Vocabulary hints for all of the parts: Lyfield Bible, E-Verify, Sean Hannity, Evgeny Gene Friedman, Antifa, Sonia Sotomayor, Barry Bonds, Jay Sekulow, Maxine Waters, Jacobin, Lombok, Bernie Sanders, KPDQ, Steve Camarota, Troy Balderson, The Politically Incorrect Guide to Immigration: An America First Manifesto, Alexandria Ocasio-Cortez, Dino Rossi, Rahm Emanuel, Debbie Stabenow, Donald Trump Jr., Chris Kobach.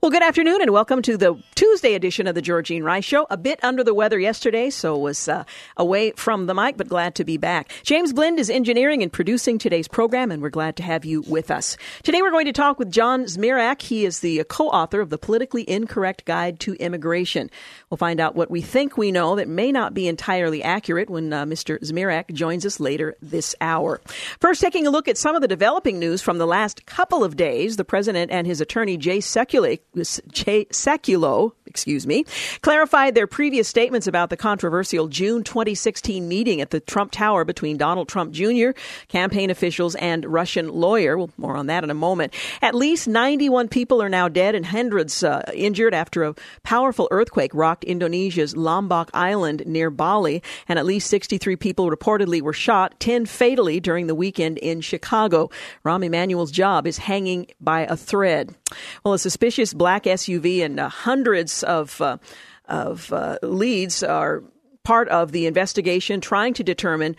Well, good afternoon and welcome to the Tuesday edition of the Georgene Rice Show. A bit under the weather yesterday, so was away from the mic, but glad to be back. James Blend is engineering and producing today's program, and we're glad to have you with us. Today we're going to talk with John Zmirak. He is the co-author of The Politically Incorrect Guide to Immigration. We'll find out what we think we know that may not be entirely accurate when Mr. Zmirak joins us later this hour. First, taking a look at some of the developing news from the last couple of days, the president and his attorney, Jay Sekulow, clarified their previous statements about the controversial June 2016 meeting at the Trump Tower between Donald Trump Jr., campaign officials, and Russian lawyer. Well, more on that in a moment. At least 91 people are now dead and hundreds injured after a powerful earthquake rocked Indonesia's Lombok Island near Bali, and at least 63 people reportedly were shot, 10 fatally during the weekend in Chicago. Rahm Emanuel's job is hanging by a thread. Well, a suspicious black SUV and hundreds of leads are part of the investigation trying to determine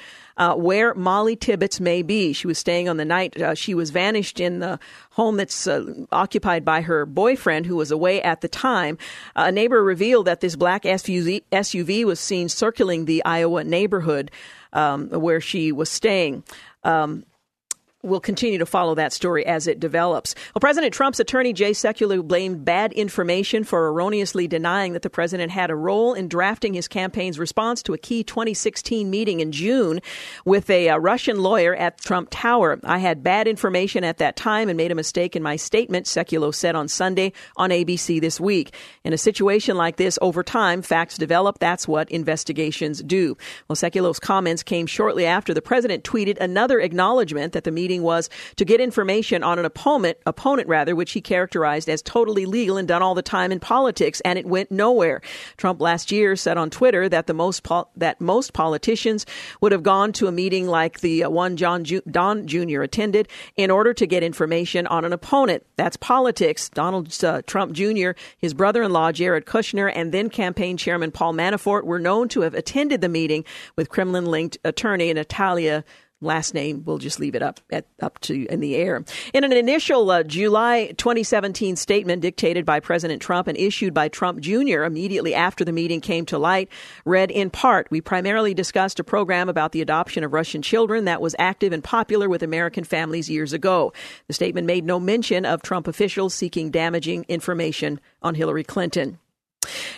where Molly Tibbetts may be. She was staying on the night. She was vanished in the home that's occupied by her boyfriend, who was away at the time. A neighbor revealed that this black SUV was seen circling the Iowa neighborhood where she was staying. We'll continue to follow that story as it develops. Well, President Trump's attorney, Jay Sekulow, blamed bad information for erroneously denying that the president had a role in drafting his campaign's response to a key 2016 meeting in June with a Russian lawyer at Trump Tower. I had bad information at that time and made a mistake in my statement, Sekulow said on Sunday on ABC This Week. In a situation like this, over time, facts develop. That's what investigations do. Well, Sekulow's comments came shortly after the president tweeted another acknowledgement that the meeting was to get information on an opponent, which he characterized as totally legal and done all the time in politics, and it went nowhere. Trump last year said on Twitter that most politicians would have gone to a meeting like the one Don Jr. attended in order to get information on an opponent. That's politics. Donald Trump Jr., his brother-in-law Jared Kushner, and then campaign chairman Paul Manafort were known to have attended the meeting with Kremlin-linked attorney Natalia. Last name, we'll just leave it up to in the air. In an initial July 2017 statement dictated by President Trump and issued by Trump Jr. immediately after the meeting came to light, read in part, we primarily discussed a program about the adoption of Russian children that was active and popular with American families years ago. The statement made no mention of Trump officials seeking damaging information on Hillary Clinton.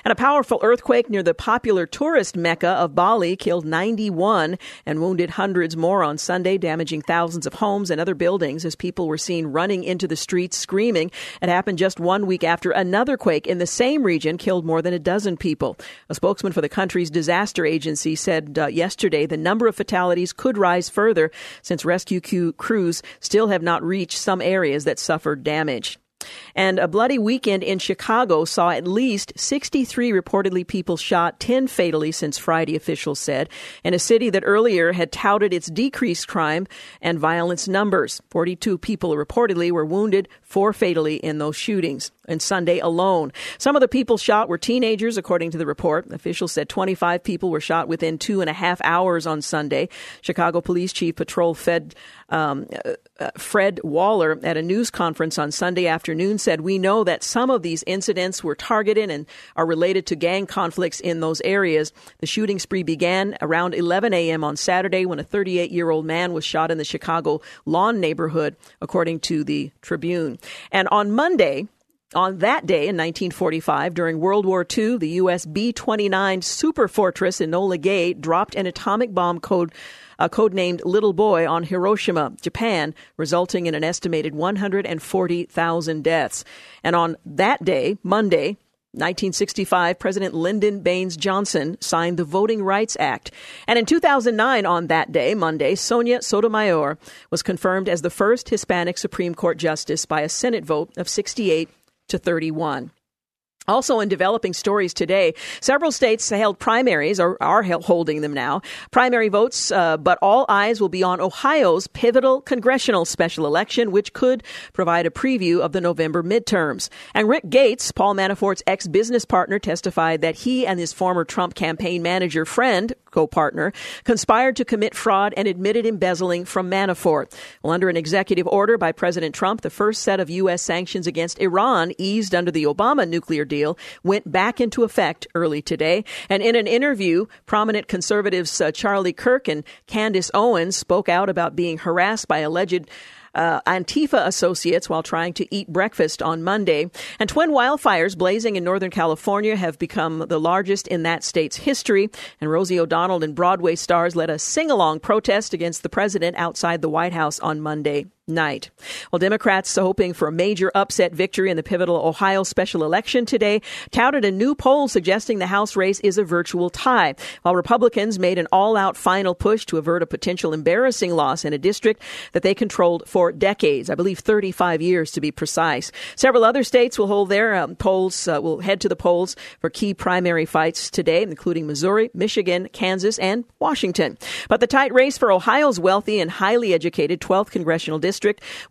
And a powerful earthquake near the popular tourist mecca of Bali killed 91 and wounded hundreds more on Sunday, damaging thousands of homes and other buildings as people were seen running into the streets screaming. It happened just 1 week after another quake in the same region killed more than a dozen people. A spokesman for the country's disaster agency said yesterday the number of fatalities could rise further since rescue crews still have not reached some areas that suffered damage. And a bloody weekend in Chicago saw at least 63 reportedly people shot, 10 fatally since Friday, officials said, in a city that earlier had touted its decreased crime and violence numbers. 42 people reportedly were wounded, 4 fatally in those shootings. And Sunday alone, some of the people shot were teenagers, according to the report. Officials said 25 people were shot within 2.5 hours on Sunday. Chicago Police Chief Patrol Fred Waller at a news conference on Sunday afternoon said, we know that some of these incidents were targeted and are related to gang conflicts in those areas. The shooting spree began around 11 a.m. on Saturday when a 38-year-old man was shot in the Chicago Lawn neighborhood, according to the Tribune. And on Monday, On that day in 1945, during World War II, the U.S. B-29 superfortress Enola Gay dropped an atomic bomb codenamed Little Boy on Hiroshima, Japan, resulting in an estimated 140,000 deaths. And on that day, Monday, 1965, President Lyndon Baines Johnson signed the Voting Rights Act. And in 2009, on that day, Monday, Sonia Sotomayor was confirmed as the first Hispanic Supreme Court justice by a Senate vote of 68-31. Also in developing stories today, several states held primaries, or are holding them now, primary votes, but all eyes will be on Ohio's pivotal congressional special election, which could provide a preview of the November midterms. And Rick Gates, Paul Manafort's ex-business partner, testified that he and his former Trump campaign manager friend, co-partner, conspired to commit fraud and admitted embezzling from Manafort. Well, under an executive order by President Trump, the first set of U.S. sanctions against Iran eased under the Obama nuclear deal went back into effect early today. And in an interview, prominent conservatives Charlie Kirk and Candace Owens spoke out about being harassed by alleged Antifa associates while trying to eat breakfast on Monday. And twin wildfires blazing in Northern California have become the largest in that state's history. And Rosie O'Donnell and Broadway stars led a sing-along protest against the president outside the White House on Monday night. Well, Democrats, hoping for a major upset victory in the pivotal Ohio special election today, touted a new poll suggesting the House race is a virtual tie, while Republicans made an all-out final push to avert a potential embarrassing loss in a district that they controlled for decades, I believe 35 years to be precise. Several other states will hold their polls, will head to the polls for key primary fights today, including Missouri, Michigan, Kansas, and Washington. But the tight race for Ohio's wealthy and highly educated 12th congressional district,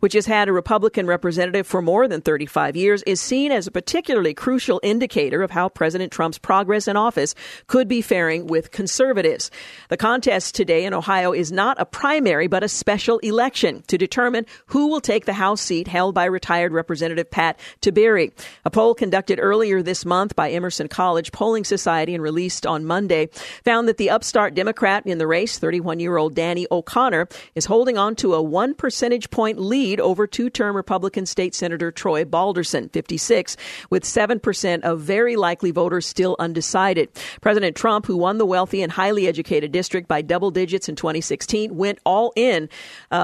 which has had a Republican representative for more than 35 years, is seen as a particularly crucial indicator of how President Trump's progress in office could be faring with conservatives. The contest today in Ohio is not a primary, but a special election to determine who will take the House seat held by retired Representative Pat Tiberi. A poll conducted earlier this month by Emerson College Polling Society and released on Monday found that the upstart Democrat in the race, 31-year-old Danny O'Connor, is holding on to a 1 percentage point lead over two-term Republican State Senator Troy Balderson, 56, with 7% of very likely voters still undecided. President Trump, who won the wealthy and highly educated district by double digits in 2016, went all in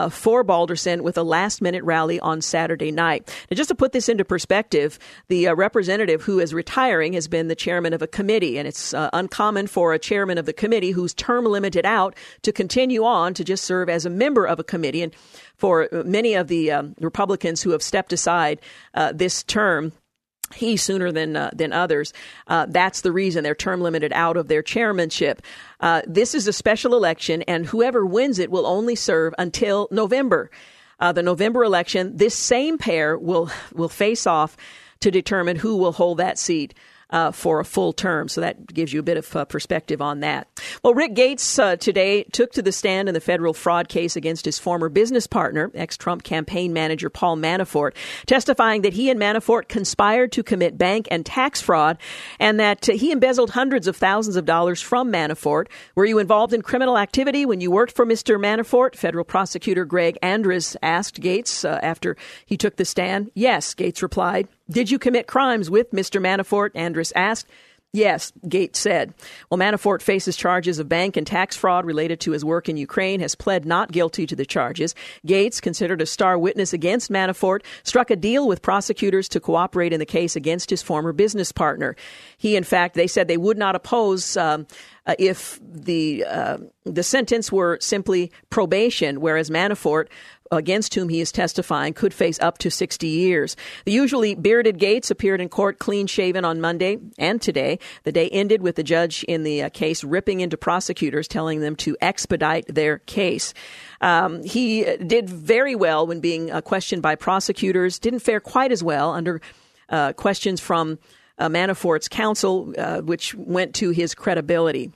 for Balderson with a last-minute rally on Saturday night. Now, just to put this into perspective, the representative who is retiring has been the chairman of a committee, and it's uncommon for a chairman of the committee who's term limited out to continue on to just serve as a member of a committee. And for many of the Republicans who have stepped aside this term, he sooner than others, that's the reason they're term limited out of their chairmanship. This is a special election, and whoever wins it will only serve until November. The November election, this same pair will face off to determine who will hold that seat for a full term. So that gives you a bit of perspective on that. Well, Rick Gates today took to the stand in the federal fraud case against his former business partner, ex-Trump campaign manager Paul Manafort, testifying that he and Manafort conspired to commit bank and tax fraud and that he embezzled hundreds of thousands of dollars from Manafort. Were you involved in criminal activity when you worked for Mr. Manafort? Federal prosecutor Greg Andres asked Gates after he took the stand. Yes, Gates replied. Did you commit crimes with Mr. Manafort? Andres asked. Yes, Gates said. Well, Manafort faces charges of bank and tax fraud related to his work in Ukraine, has pled not guilty to the charges. Gates, considered a star witness against Manafort, struck a deal with prosecutors to cooperate in the case against his former business partner. He, in fact, they said they would not oppose if the sentence were simply probation, whereas Manafort, against whom he is testifying, could face up to 60 years. The usually bearded Gates appeared in court clean-shaven on Monday and today. The day ended with the judge in the case ripping into prosecutors, telling them to expedite their case. He did very well when being questioned by prosecutors, didn't fare quite as well under questions from Manafort's counsel, which went to his credibility.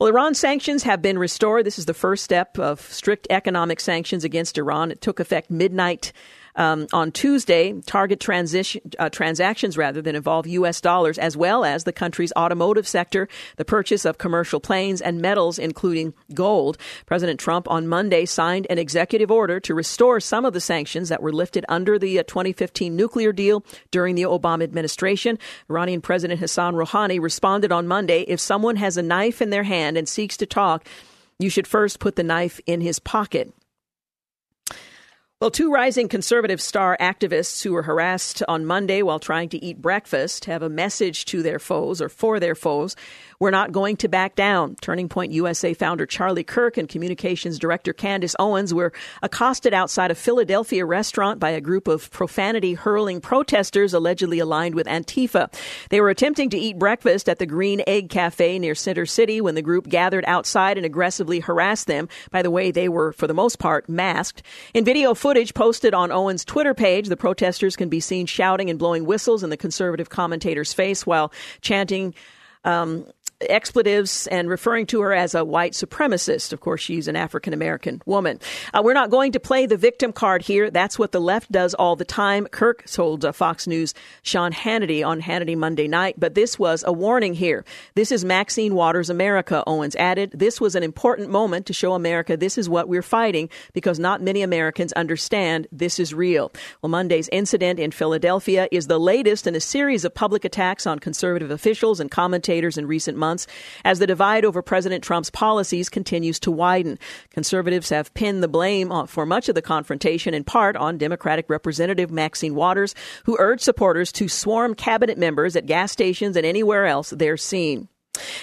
Well, Iran sanctions have been restored. This is the first step of strict economic sanctions against Iran. It took effect midnight On Tuesday, target transactions rather that involve U.S. dollars, as well as the country's automotive sector, the purchase of commercial planes and metals, including gold. President Trump on Monday signed an executive order to restore some of the sanctions that were lifted under the 2015 nuclear deal during the Obama administration. Iranian President Hassan Rouhani responded on Monday, "If someone has a knife in their hand and seeks to talk, you should first put the knife in his pocket." Well, two rising conservative star activists who were harassed on Monday while trying to eat breakfast have a message to their foes, or for their foes. We're not going to back down. Turning Point USA founder Charlie Kirk and communications director Candace Owens were accosted outside a Philadelphia restaurant by a group of profanity-hurling protesters allegedly aligned with Antifa. They were attempting to eat breakfast at the Green Egg Cafe near Center City when the group gathered outside and aggressively harassed them. By the way, they were, for the most part, masked. In video footage posted on Owens' Twitter page, the protesters can be seen shouting and blowing whistles in the conservative commentator's face while chanting expletives and referring to her as a white supremacist. Of course, she's an African-American woman. We're not going to play the victim card here. That's what the left does all the time, Kirk told Fox News' Sean Hannity on Hannity Monday night. But this was a warning here. This is Maxine Waters' America, Owens added. This was an important moment to show America this is what we're fighting, because not many Americans understand this is real. Well, Monday's incident in Philadelphia is the latest in a series of public attacks on conservative officials and commentators in recent months, as the divide over President Trump's policies continues to widen. Conservatives have pinned the blame for much of the confrontation, in part, on Democratic Representative Maxine Waters, who urged supporters to swarm cabinet members at gas stations and anywhere else they're seen.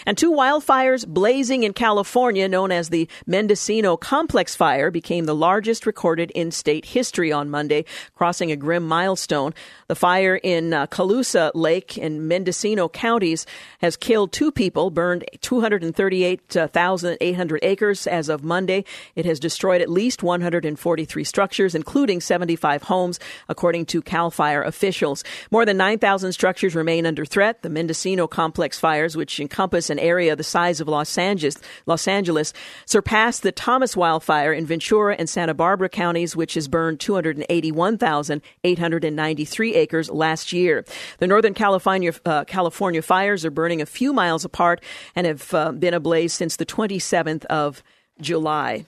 And two wildfires blazing in California, known as the Mendocino Complex Fire, became the largest recorded in state history on Monday, crossing a grim milestone. The fire in Calusa Lake in Mendocino counties has killed two people, burned 238,800 acres as of Monday. It has destroyed at least 143 structures, including 75 homes, according to Cal Fire officials. More than 9,000 structures remain under threat. The Mendocino Complex Fires, which encompass an area the size of Los Angeles, surpassed the Thomas wildfire in Ventura and Santa Barbara counties, which has burned 281,893 acres last year. The Northern California fires are burning a few miles apart and have been ablaze since the 27th of July.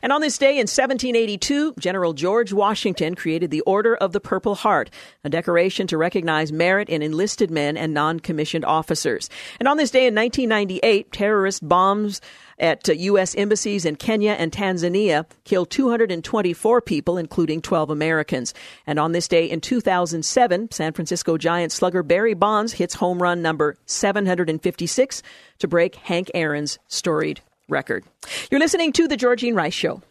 And on this day in 1782, General George Washington created the Order of the Purple Heart, a decoration to recognize merit in enlisted men and non-commissioned officers. And on this day in 1998, terrorist bombs at U.S. embassies in Kenya and Tanzania killed 224 people, including 12 Americans. And on this day in 2007, San Francisco Giants slugger Barry Bonds hits home run number 756 to break Hank Aaron's storied record. You're listening to The Georgene Rice Show.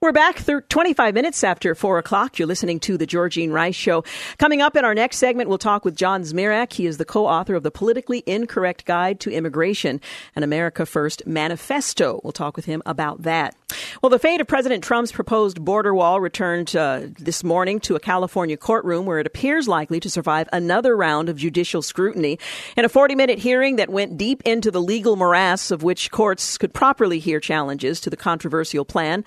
We're back 25 minutes after 4 o'clock. You're listening to The Georgene Rice Show. Coming up in our next segment, we'll talk with John Zmirak. He is the co-author of The Politically Incorrect Guide to Immigration, an America First Manifesto. We'll talk with him about that. Well, the fate of President Trump's proposed border wall returned this morning to a California courtroom where it appears likely to survive another round of judicial scrutiny. In a 40-minute hearing that went deep into the legal morass of which courts could properly hear challenges to the controversial plan,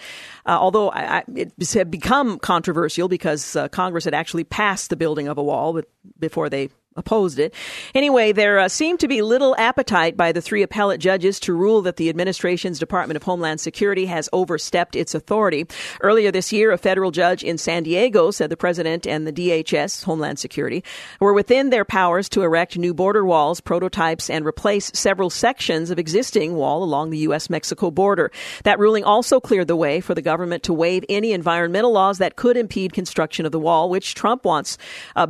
although it had become controversial because Congress had actually passed the building of a wall before they opposed it. Anyway, there seemed to be little appetite by the three appellate judges to rule that the administration's Department of Homeland Security has overstepped its authority. Earlier this year, a federal judge in San Diego said the president and the DHS, Homeland Security, were within their powers to erect new border walls, prototypes, and replace several sections of existing wall along the U.S.-Mexico border. That ruling also cleared the way for the government to waive any environmental laws that could impede construction of the wall, which Trump wants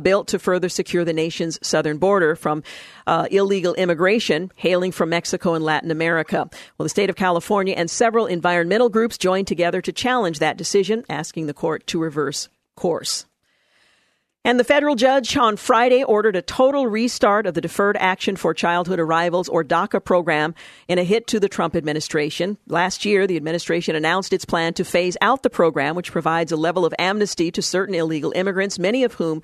built to further secure the nation's southern border from illegal immigration hailing from Mexico and Latin America. Well, the state of California and several environmental groups joined together to challenge that decision, asking the court to reverse course. And the federal judge on Friday ordered a total restart of the Deferred Action for Childhood Arrivals, or DACA, program in a hit to the Trump administration. Last year, the administration announced its plan to phase out the program, which provides a level of amnesty to certain illegal immigrants, many of whom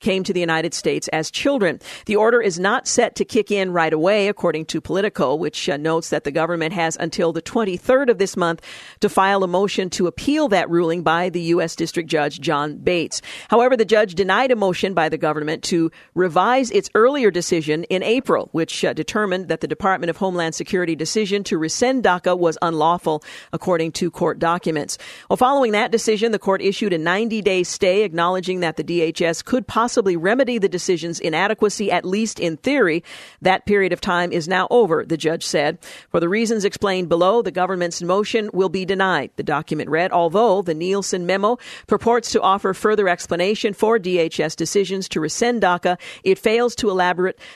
came to the United States as children. The order is not set to kick in right away, according to Politico, which notes that the government has until the 23rd of this month to file a motion to appeal that ruling by the U.S. District Judge John Bates. However, the judge denied a motion by the government to revise its earlier decision in April, which determined that the Department of Homeland Security decision to rescind DACA was unlawful, according to court documents. Well, following that decision, the court issued a 90-day stay, acknowledging that the DHS could possibly remedy the decision's inadequacy, at least in theory. That period of time is now over, the judge said. For the reasons explained below, the government's motion will be denied, the document read, although the Nielsen memo purports to offer further explanation for DHS decisions to rescind DACA. It fails to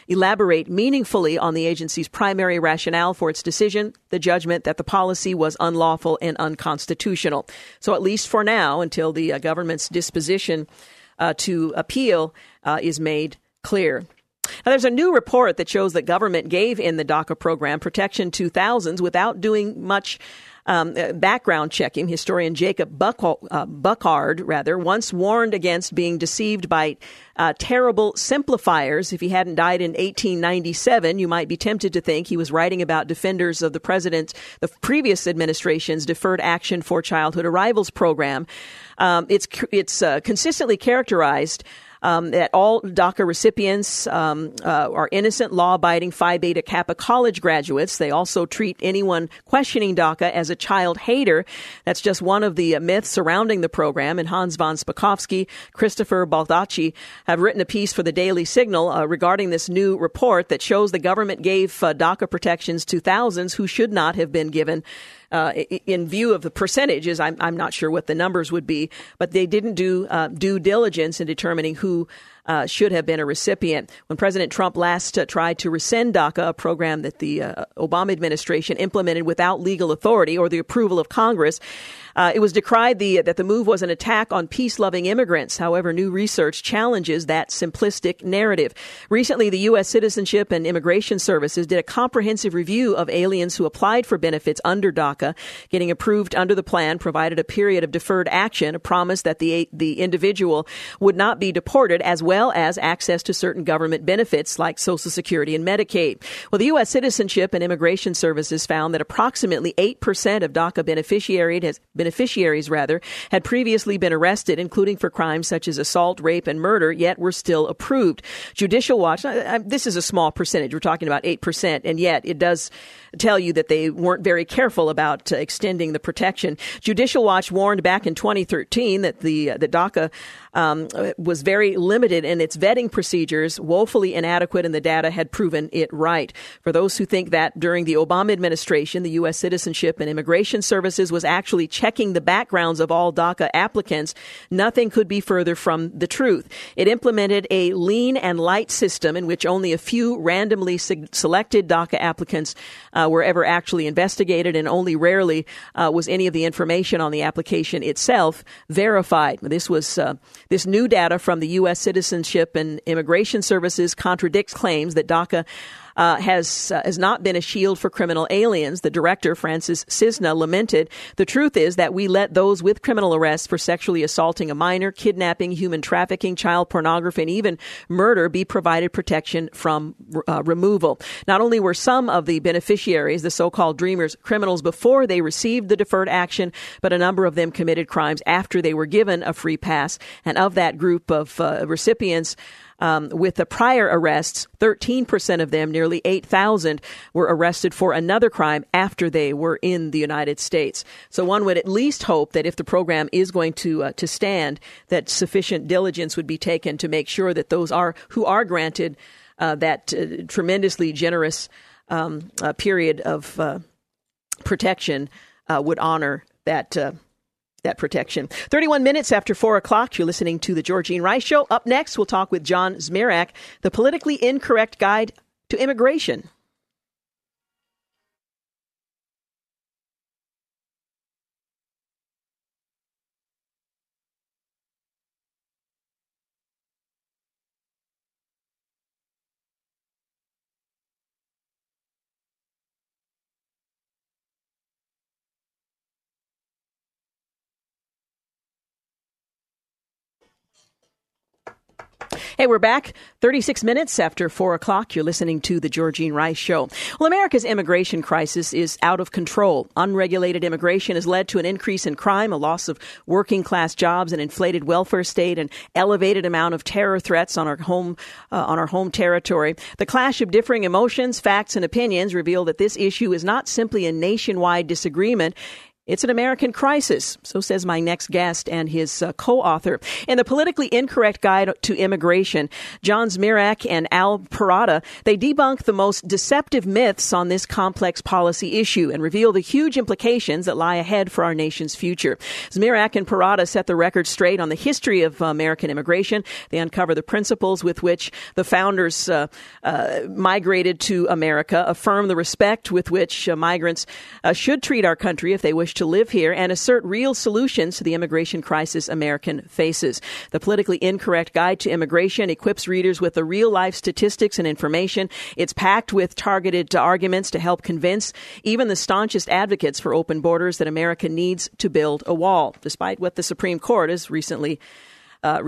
elaborate meaningfully on the agency's primary rationale for its decision, the judgment that the policy was unlawful and unconstitutional. So at least for now, until the government's disposition to appeal is made clear. Now, there's a new report that shows that government gave in the DACA program protection to thousands without doing much background checking. Historian Jacob Burckhardt once warned against being deceived by terrible simplifiers. If he hadn't died in 1897, you might be tempted to think he was writing about defenders of the previous administration's Deferred Action for Childhood Arrivals program. It's consistently characterized that all DACA recipients are innocent, law-abiding Phi Beta Kappa college graduates. They also treat anyone questioning DACA as a child hater. That's just one of the myths surrounding the program. And Hans von Spakovsky, Christopher Baldacci have written a piece for the Daily Signal regarding this new report that shows the government gave DACA protections to thousands who should not have been given. In view of the percentages, I'm not sure what the numbers would be, but they didn't do due diligence in determining who should have been a recipient. When President Trump last tried to rescind DACA, a program that the Obama administration implemented without legal authority or the approval of Congress, it was decried that the move was an attack on peace-loving immigrants. However, new research challenges that simplistic narrative. Recently, the U.S. Citizenship and Immigration Services did a comprehensive review of aliens who applied for benefits under DACA. Getting approved under the plan provided a period of deferred action, a promise that the individual would not be deported, as well as access to certain government benefits like Social Security and Medicaid. Well, the U.S. Citizenship and Immigration Services found that approximately 8% of DACA beneficiaries had previously been arrested, including for crimes such as assault, rape, and murder, yet were still approved. Judicial Watch, this is a small percentage. We're talking about 8%, and yet it does tell you that they weren't very careful about extending the protection. Judicial Watch warned back in 2013 that the DACA was very limited in its vetting procedures, woefully inadequate, and the data had proven it right. For those who think that during the Obama administration, the U.S. Citizenship and Immigration Services was actually checking the backgrounds of all DACA applicants, nothing could be further from the truth. It implemented a lean and light system in which only a few randomly selected DACA applicants were ever actually investigated, and only rarely was any of the information on the application itself verified. This was this new data from the U.S. Citizenship and Immigration Services contradicts claims that DACA has not been a shield for criminal aliens. The director, Francis Cisna, lamented, "The truth is that we let those with criminal arrests for sexually assaulting a minor, kidnapping, human trafficking, child pornography, and even murder be provided protection from removal." Not only were some of the beneficiaries, the so-called Dreamers, criminals before they received the deferred action, but a number of them committed crimes after they were given a free pass. And of that group of recipients, with the prior arrests, 13% of them, nearly 8,000, were arrested for another crime after they were in the United States. So one would at least hope that if the program is going to stand, that sufficient diligence would be taken to make sure that those who are granted that tremendously generous period of protection would honor that that protection. 31 minutes after 4 o'clock, you're listening to The Georgene Rice Show. Up next, we'll talk with John Zmirak, the politically incorrect guide to immigration. Hey, we're back 36 minutes after 4 o'clock. You're listening to The Georgene Rice Show. Well, America's immigration crisis is out of control. Unregulated immigration has led to an increase in crime, a loss of working class jobs, an inflated welfare state, an elevated amount of terror threats on our home territory. The clash of differing emotions, facts, and opinions reveal that this issue is not simply a nationwide disagreement. It's an American crisis, so says my next guest and his co-author. In The Politically Incorrect Guide to Immigration, John Zmirak and Al Parada, they debunk the most deceptive myths on this complex policy issue and reveal the huge implications that lie ahead for our nation's future. Zmirak and Parada set the record straight on the history of American immigration. They uncover the principles with which the founders migrated to America, affirm the respect with which migrants should treat our country if they wish to live here, and assert real solutions to the immigration crisis American faces. The Politically Incorrect Guide to Immigration equips readers with the real-life statistics and information. It's packed with targeted arguments to help convince even the staunchest advocates for open borders that America needs to build a wall, despite what the Supreme Court has not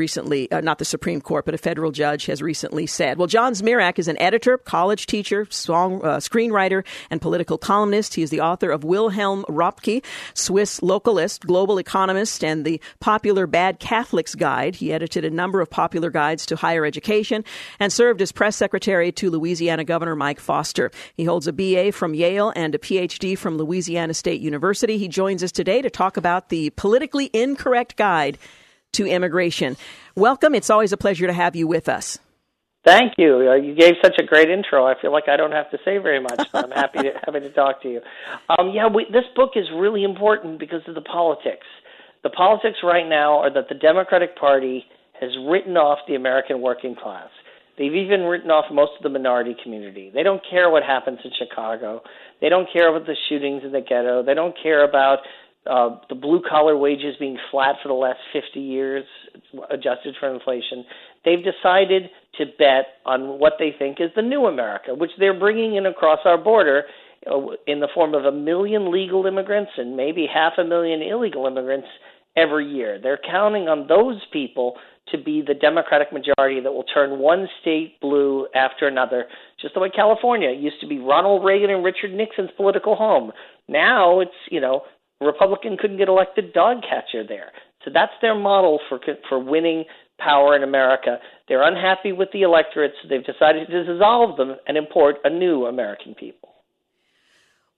the Supreme Court, but a federal judge has recently said. Well, John Zmirak is an editor, college teacher, screenwriter, and political columnist. He is the author of Wilhelm Röpke, Swiss Localist, Global Economist, and the Popular Bad Catholics Guide. He edited a number of popular guides to higher education and served as press secretary to Louisiana Governor Mike Foster. He holds a BA from Yale and a PhD from Louisiana State University. He joins us today to talk about The Politically Incorrect Guide to Immigration. Welcome. It's always a pleasure to have you with us. Thank you. You gave such a great intro. I feel like I don't have to say very much. So I'm happy to talk to you. This book is really important because of the politics. The politics right now are that the Democratic Party has written off the American working class. They've even written off most of the minority community. They don't care what happens in Chicago. They don't care about the shootings in the ghetto. They don't care about the blue-collar wages being flat for the last 50 years, adjusted for inflation. They've decided to bet on what they think is the new America, which they're bringing in across our border in the form of 1 million legal immigrants and maybe 500,000 illegal immigrants every year. They're counting on those people to be the Democratic majority that will turn one state blue after another, just the way California used to be Ronald Reagan and Richard Nixon's political home. Now it's, Republican couldn't get elected dog catcher there. So that's their model for winning power in America. They're unhappy with the electorate, so they've decided to dissolve them and import a new American people.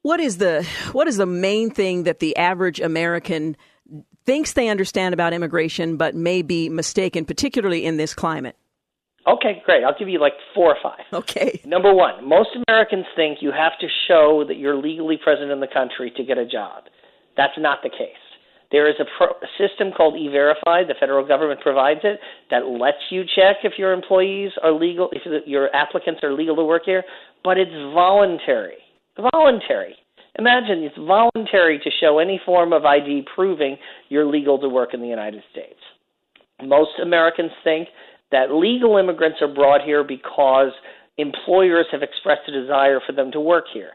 What is the main thing that the average American thinks they understand about immigration but may be mistaken, particularly in this climate? Okay, great. I'll give you 4 or 5. Okay. Number one, most Americans think you have to show that you're legally present in the country to get a job. That's not the case. There is a system called E-Verify. The federal government provides it that lets you check if your employees are legal, if your applicants are legal to work here, but it's voluntary. Voluntary. Imagine it's voluntary to show any form of ID proving you're legal to work in the United States. Most Americans think that legal immigrants are brought here because employers have expressed a desire for them to work here.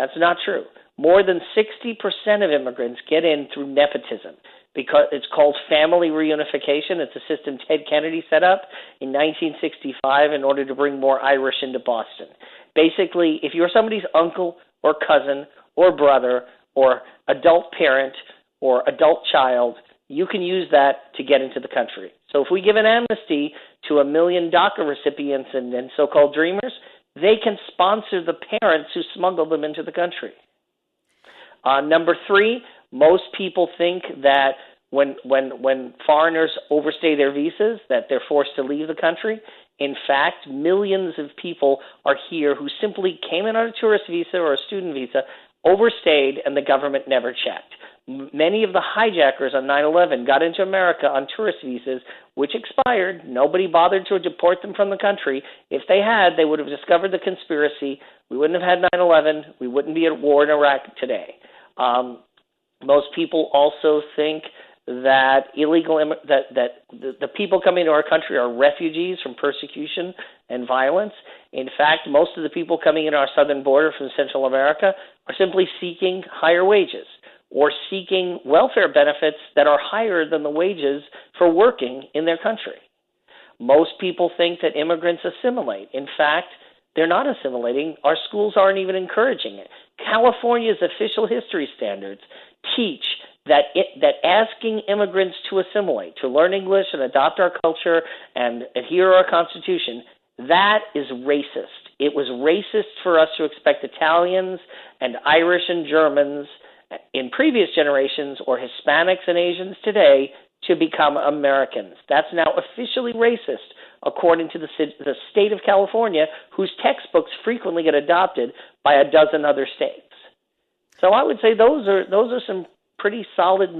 That's not true. More than 60% of immigrants get in through nepotism because it's called family reunification. It's a system Ted Kennedy set up in 1965 in order to bring more Irish into Boston. Basically, if you're somebody's uncle or cousin or brother or adult parent or adult child, you can use that to get into the country. So if we give an amnesty to 1 million DACA recipients and so-called dreamers, they can sponsor the parents who smuggle them into the country. Number three, most people think that when foreigners overstay their visas, that they're forced to leave the country. In fact, millions of people are here who simply came in on a tourist visa or a student visa, overstayed, and the government never checked. Many of the hijackers on 9/11 got into America on tourist visas, which expired. Nobody bothered to deport them from the country. If they had, they would have discovered the conspiracy. We wouldn't have had 9/11. We wouldn't be at war in Iraq today. Most people also think that the people coming to our country are refugees from persecution and violence. In fact, most of the people coming in our southern border from Central America are simply seeking higher wages or seeking welfare benefits that are higher than the wages for working in their country. Most people think that immigrants assimilate. In fact, they're not assimilating. Our schools aren't even encouraging it. California's official history standards teach that asking immigrants to assimilate, to learn English and adopt our culture and adhere to our Constitution, that is racist. It was racist for us to expect Italians and Irish and Germans in previous generations or Hispanics and Asians today to become Americans. That's now officially racist, according to the state of California, whose textbooks frequently get adopted by a dozen other states. So I would say those are some pretty solid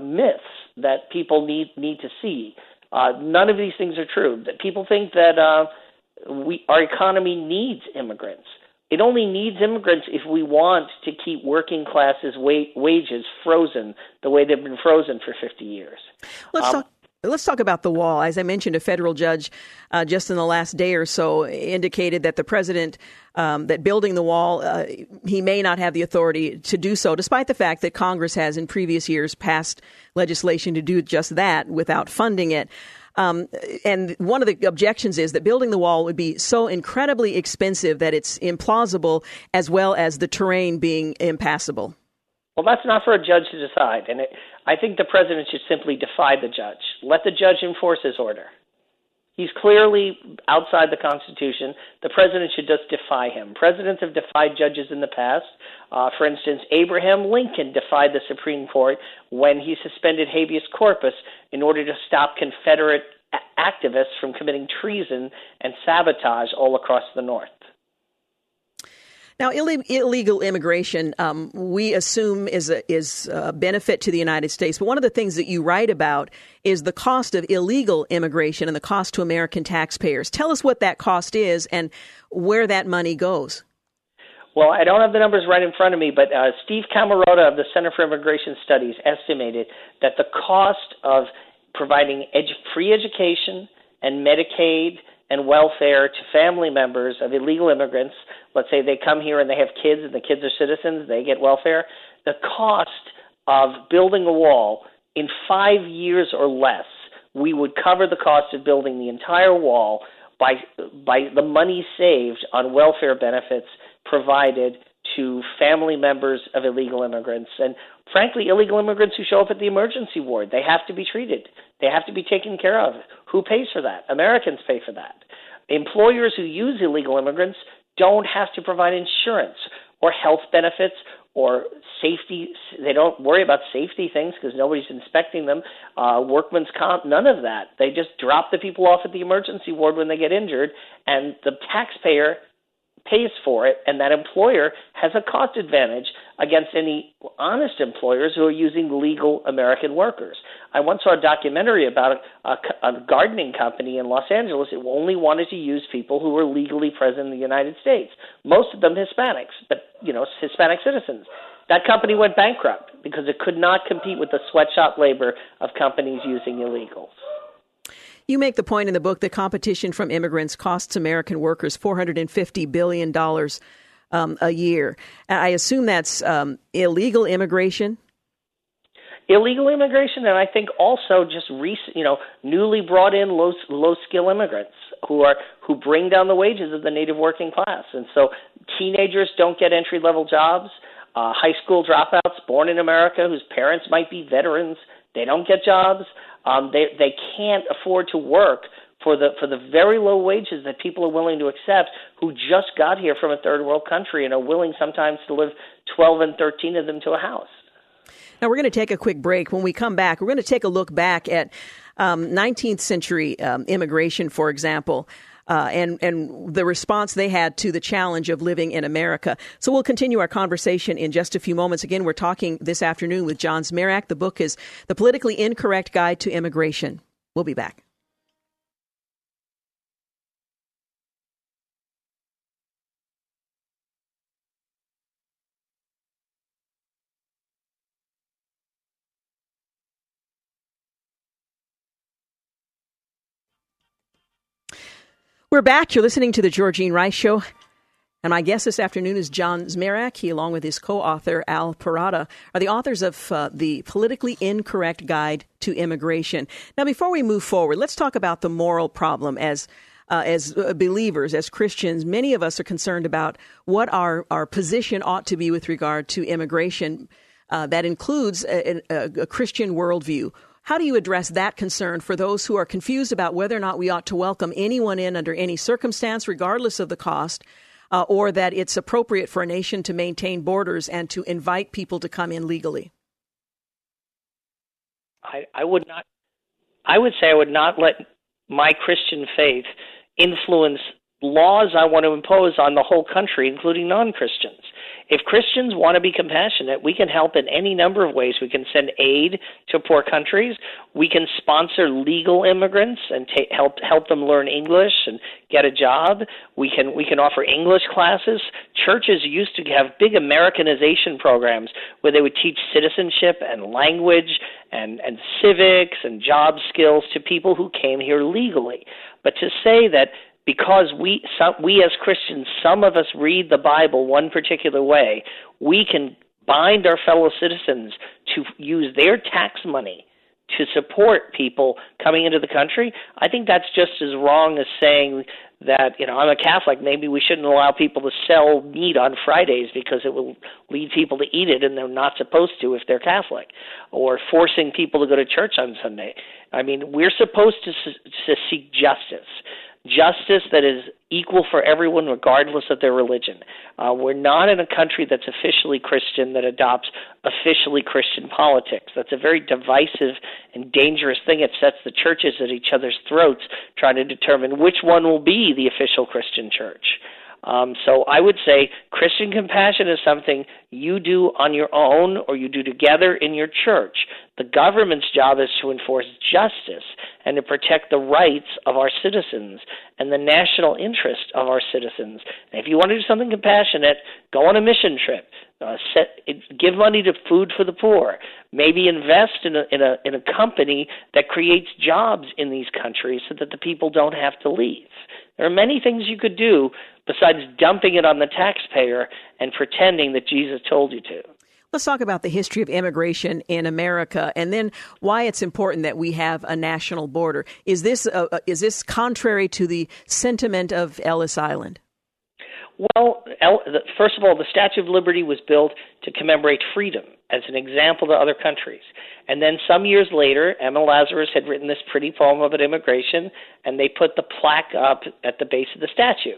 myths that people need to see. None of these things are true. People think that our economy needs immigrants. It only needs immigrants if we want to keep working classes' wages frozen the way they've been frozen for 50 years. Let's talk about the wall. As I mentioned, a federal judge just in the last day or so indicated that the president, that building the wall, he may not have the authority to do so, despite the fact that Congress has in previous years passed legislation to do just that without funding it. And one of the objections is that building the wall would be so incredibly expensive that it's implausible, as well as the terrain being impassable. Well, that's not for a judge to decide. And I think the president should simply defy the judge. Let the judge enforce his order. He's clearly outside the Constitution. The president should just defy him. Presidents have defied judges in the past. For instance, Abraham Lincoln defied the Supreme Court when he suspended habeas corpus in order to stop Confederate activists from committing treason and sabotage all across the North. Now, illegal immigration, we assume, is a benefit to the United States. But one of the things that you write about is the cost of illegal immigration and the cost to American taxpayers. Tell us what that cost is and where that money goes. Well, I don't have the numbers right in front of me, but Steve Camarota of the Center for Immigration Studies estimated that the cost of providing free education and Medicaid and welfare to family members of illegal immigrants. Let's say they come here and they have kids and the kids are citizens, they get welfare. The cost of building a wall in 5 years or less, we would cover the cost of building the entire wall by the money saved on welfare benefits provided to family members of illegal immigrants. And frankly, illegal immigrants who show up at the emergency ward, they have to be treated. They have to be taken care of. Who pays for that? Americans pay for that. Employers who use illegal immigrants don't have to provide insurance or health benefits or safety. They don't worry about safety things because nobody's inspecting them. Workman's comp, none of that. They just drop the people off at the emergency ward when they get injured, and the taxpayer pays for it, and that employer has a cost advantage against any honest employers who are using legal American workers. I once saw a documentary about a gardening company in Los Angeles that only wanted to use people who were legally present in the United States, most of them Hispanics, but, Hispanic citizens. That company went bankrupt because it could not compete with the sweatshop labor of companies using illegals. You make the point in the book that competition from immigrants costs American workers $450 billion a year. I assume that's illegal immigration? Illegal immigration, and I think also just newly brought in low-skill immigrants who bring down the wages of the native working class. And so teenagers don't get entry-level jobs. High school dropouts born in America whose parents might be veterans, they don't get jobs. They can't afford to work for the very low wages that people are willing to accept who just got here from a third world country and are willing sometimes to live 12 and 13 of them to a house. Now, we're going to take a quick break. When we come back, we're going to take a look back at 19th century immigration, for example, and the response they had to the challenge of living in America. So we'll continue our conversation in just a few moments. Again, we're talking this afternoon with John Zmirak. The book is The Politically Incorrect Guide to Immigration. We'll be back. We're back. You're listening to The Georgene Rice Show. And my guest this afternoon is John Zmirak. He, along with his co-author, Al Parada, are the authors of The Politically Incorrect Guide to Immigration. Now, before we move forward, let's talk about the moral problem. As believers, as Christians, many of us are concerned about what our position ought to be with regard to immigration. That includes a Christian worldview. How do you address that concern for those who are confused about whether or not we ought to welcome anyone in under any circumstance, regardless of the cost, or that it's appropriate for a nation to maintain borders and to invite people to come in legally? I would not let my Christian faith influence laws I want to impose on the whole country, including non-Christians. If Christians want to be compassionate, we can help in any number of ways. We can send aid to poor countries. We can sponsor legal immigrants and help them learn English and get a job. We can offer English classes. Churches used to have big Americanization programs where they would teach citizenship and language and civics and job skills to people who came here legally. But to say that because we as Christians, some of us read the Bible one particular way, we can bind our fellow citizens to use their tax money to support people coming into the country, I think that's just as wrong as saying that, I'm a Catholic, maybe we shouldn't allow people to sell meat on Fridays because it will lead people to eat it and they're not supposed to if they're Catholic, or forcing people to go to church on Sunday. I mean, we're supposed to seek justice. Justice that is equal for everyone regardless of their religion. We're not in a country that's officially Christian that adopts officially Christian politics. That's a very divisive and dangerous thing. It sets the churches at each other's throats trying to determine which one will be the official Christian church. So I would say Christian compassion is something you do on your own or you do together in your church. The government's job is to enforce justice and to protect the rights of our citizens and the national interest of our citizens. And if you want to do something compassionate, go on a mission trip. Give money to Food for the Poor. Maybe invest in a company that creates jobs in these countries so that the people don't have to leave. There are many things you could do besides dumping it on the taxpayer and pretending that Jesus told you to. Let's talk about the history of immigration in America and then why it's important that we have a national border. Is this contrary to the sentiment of Ellis Island? Well, first of all, the Statue of Liberty was built to commemorate freedom as an example to other countries. And then some years later, Emma Lazarus had written this pretty poem about immigration, and they put the plaque up at the base of the statue.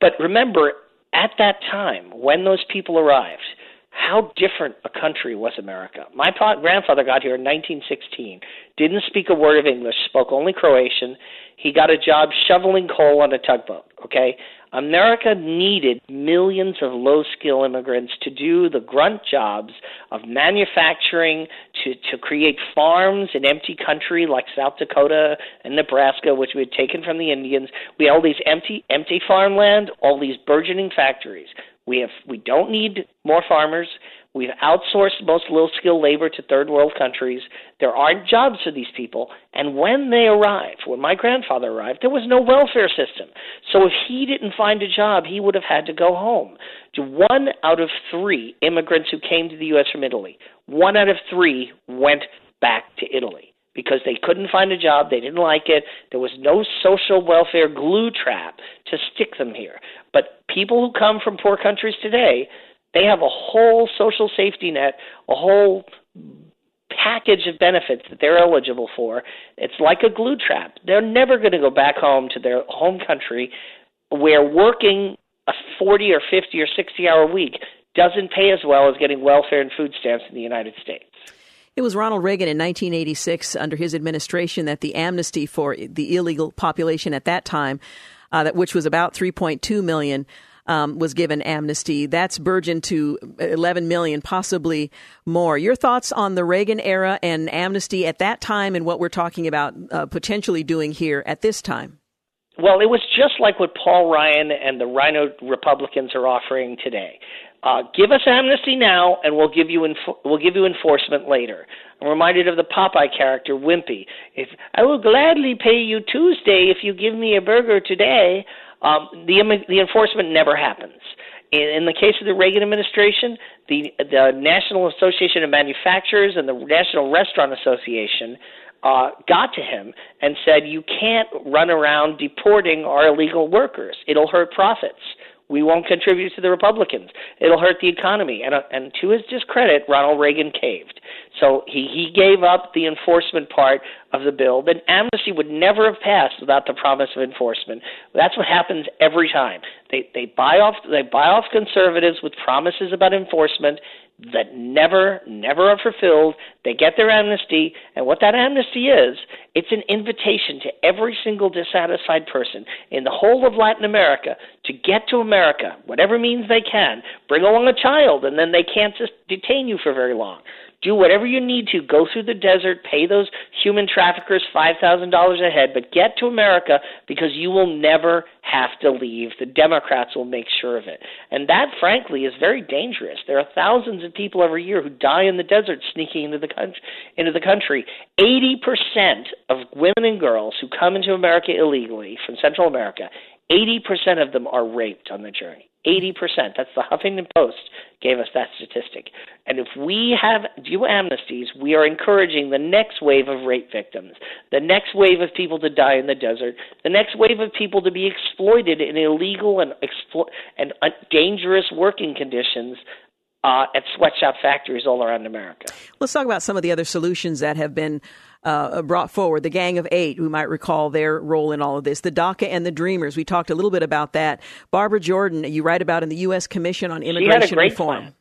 But remember, at that time, when those people arrived, how different a country was America. My grandfather got here in 1916, didn't speak a word of English, spoke only Croatian. He got a job shoveling coal on a tugboat, okay? America needed millions of low-skill immigrants to do the grunt jobs of manufacturing, to create farms in empty country like South Dakota and Nebraska, which we had taken from the Indians. We had all these empty farmland, all these burgeoning factories. We don't need more farmers. We've outsourced most low-skill labor to third-world countries. There aren't jobs for these people. And when they arrived, when my grandfather arrived, there was no welfare system. So if he didn't find a job, he would have had to go home. 1 out of 3 immigrants who came to the U.S. from Italy, 1 out of 3 went back to Italy because they couldn't find a job, they didn't like it, there was no social welfare glue trap to stick them here. But people who come from poor countries today, they have a whole social safety net, a whole package of benefits that they're eligible for. It's like a glue trap. They're never going to go back home to their home country where working a 40 or 50 or 60-hour week doesn't pay as well as getting welfare and food stamps in the United States. It was Ronald Reagan in 1986, under his administration, that the amnesty for the illegal population at that time, which was about 3.2 million, was given amnesty. That's burgeoned to 11 million, possibly more. Your thoughts on the Reagan era and amnesty at that time and what we're talking about potentially doing here at this time? Well, it was just like what Paul Ryan and the Rhino Republicans are offering today. Give us amnesty now, and we'll give you enforcement later. I'm reminded of the Popeye character, Wimpy. I will gladly pay you Tuesday if you give me a burger today. The enforcement never happens. In the case of the Reagan administration, the National Association of Manufacturers and the National Restaurant Association got to him and said, you can't run around deporting our illegal workers. It'll hurt profits. We won't contribute to the Republicans. It'll hurt the economy. And to his discredit, Ronald Reagan caved. So he gave up the enforcement part of the bill. Then amnesty would never have passed without the promise of enforcement. That's what happens every time. They buy off conservatives with promises about enforcement that never are fulfilled. They get their amnesty, and what that amnesty is, it's an invitation to every single dissatisfied person in the whole of Latin America to get to America, whatever means they can, bring along a child, and then they can't just detain you for very long. Do whatever you need to, go through the desert, pay those human traffickers $5,000 a head, but get to America because you will never have to leave. The Democrats will make sure of it. And that, frankly, is very dangerous. There are thousands of people every year who die in the desert sneaking into the country. 80% of women and girls who come into America illegally from Central America, 80% of them are raped on the journey. 80%. That's the Huffington Post gave us that statistic. And if we do amnesties, we are encouraging the next wave of rape victims, the next wave of people to die in the desert, the next wave of people to be exploited in illegal and dangerous working conditions at sweatshop factories all around America. Let's talk about some of the other solutions that have been brought forward. The Gang of Eight, we might recall their role in all of this. The DACA and the Dreamers, we talked a little bit about that. Barbara Jordan, you write about in the U.S. Commission on Immigration Reform. Plan.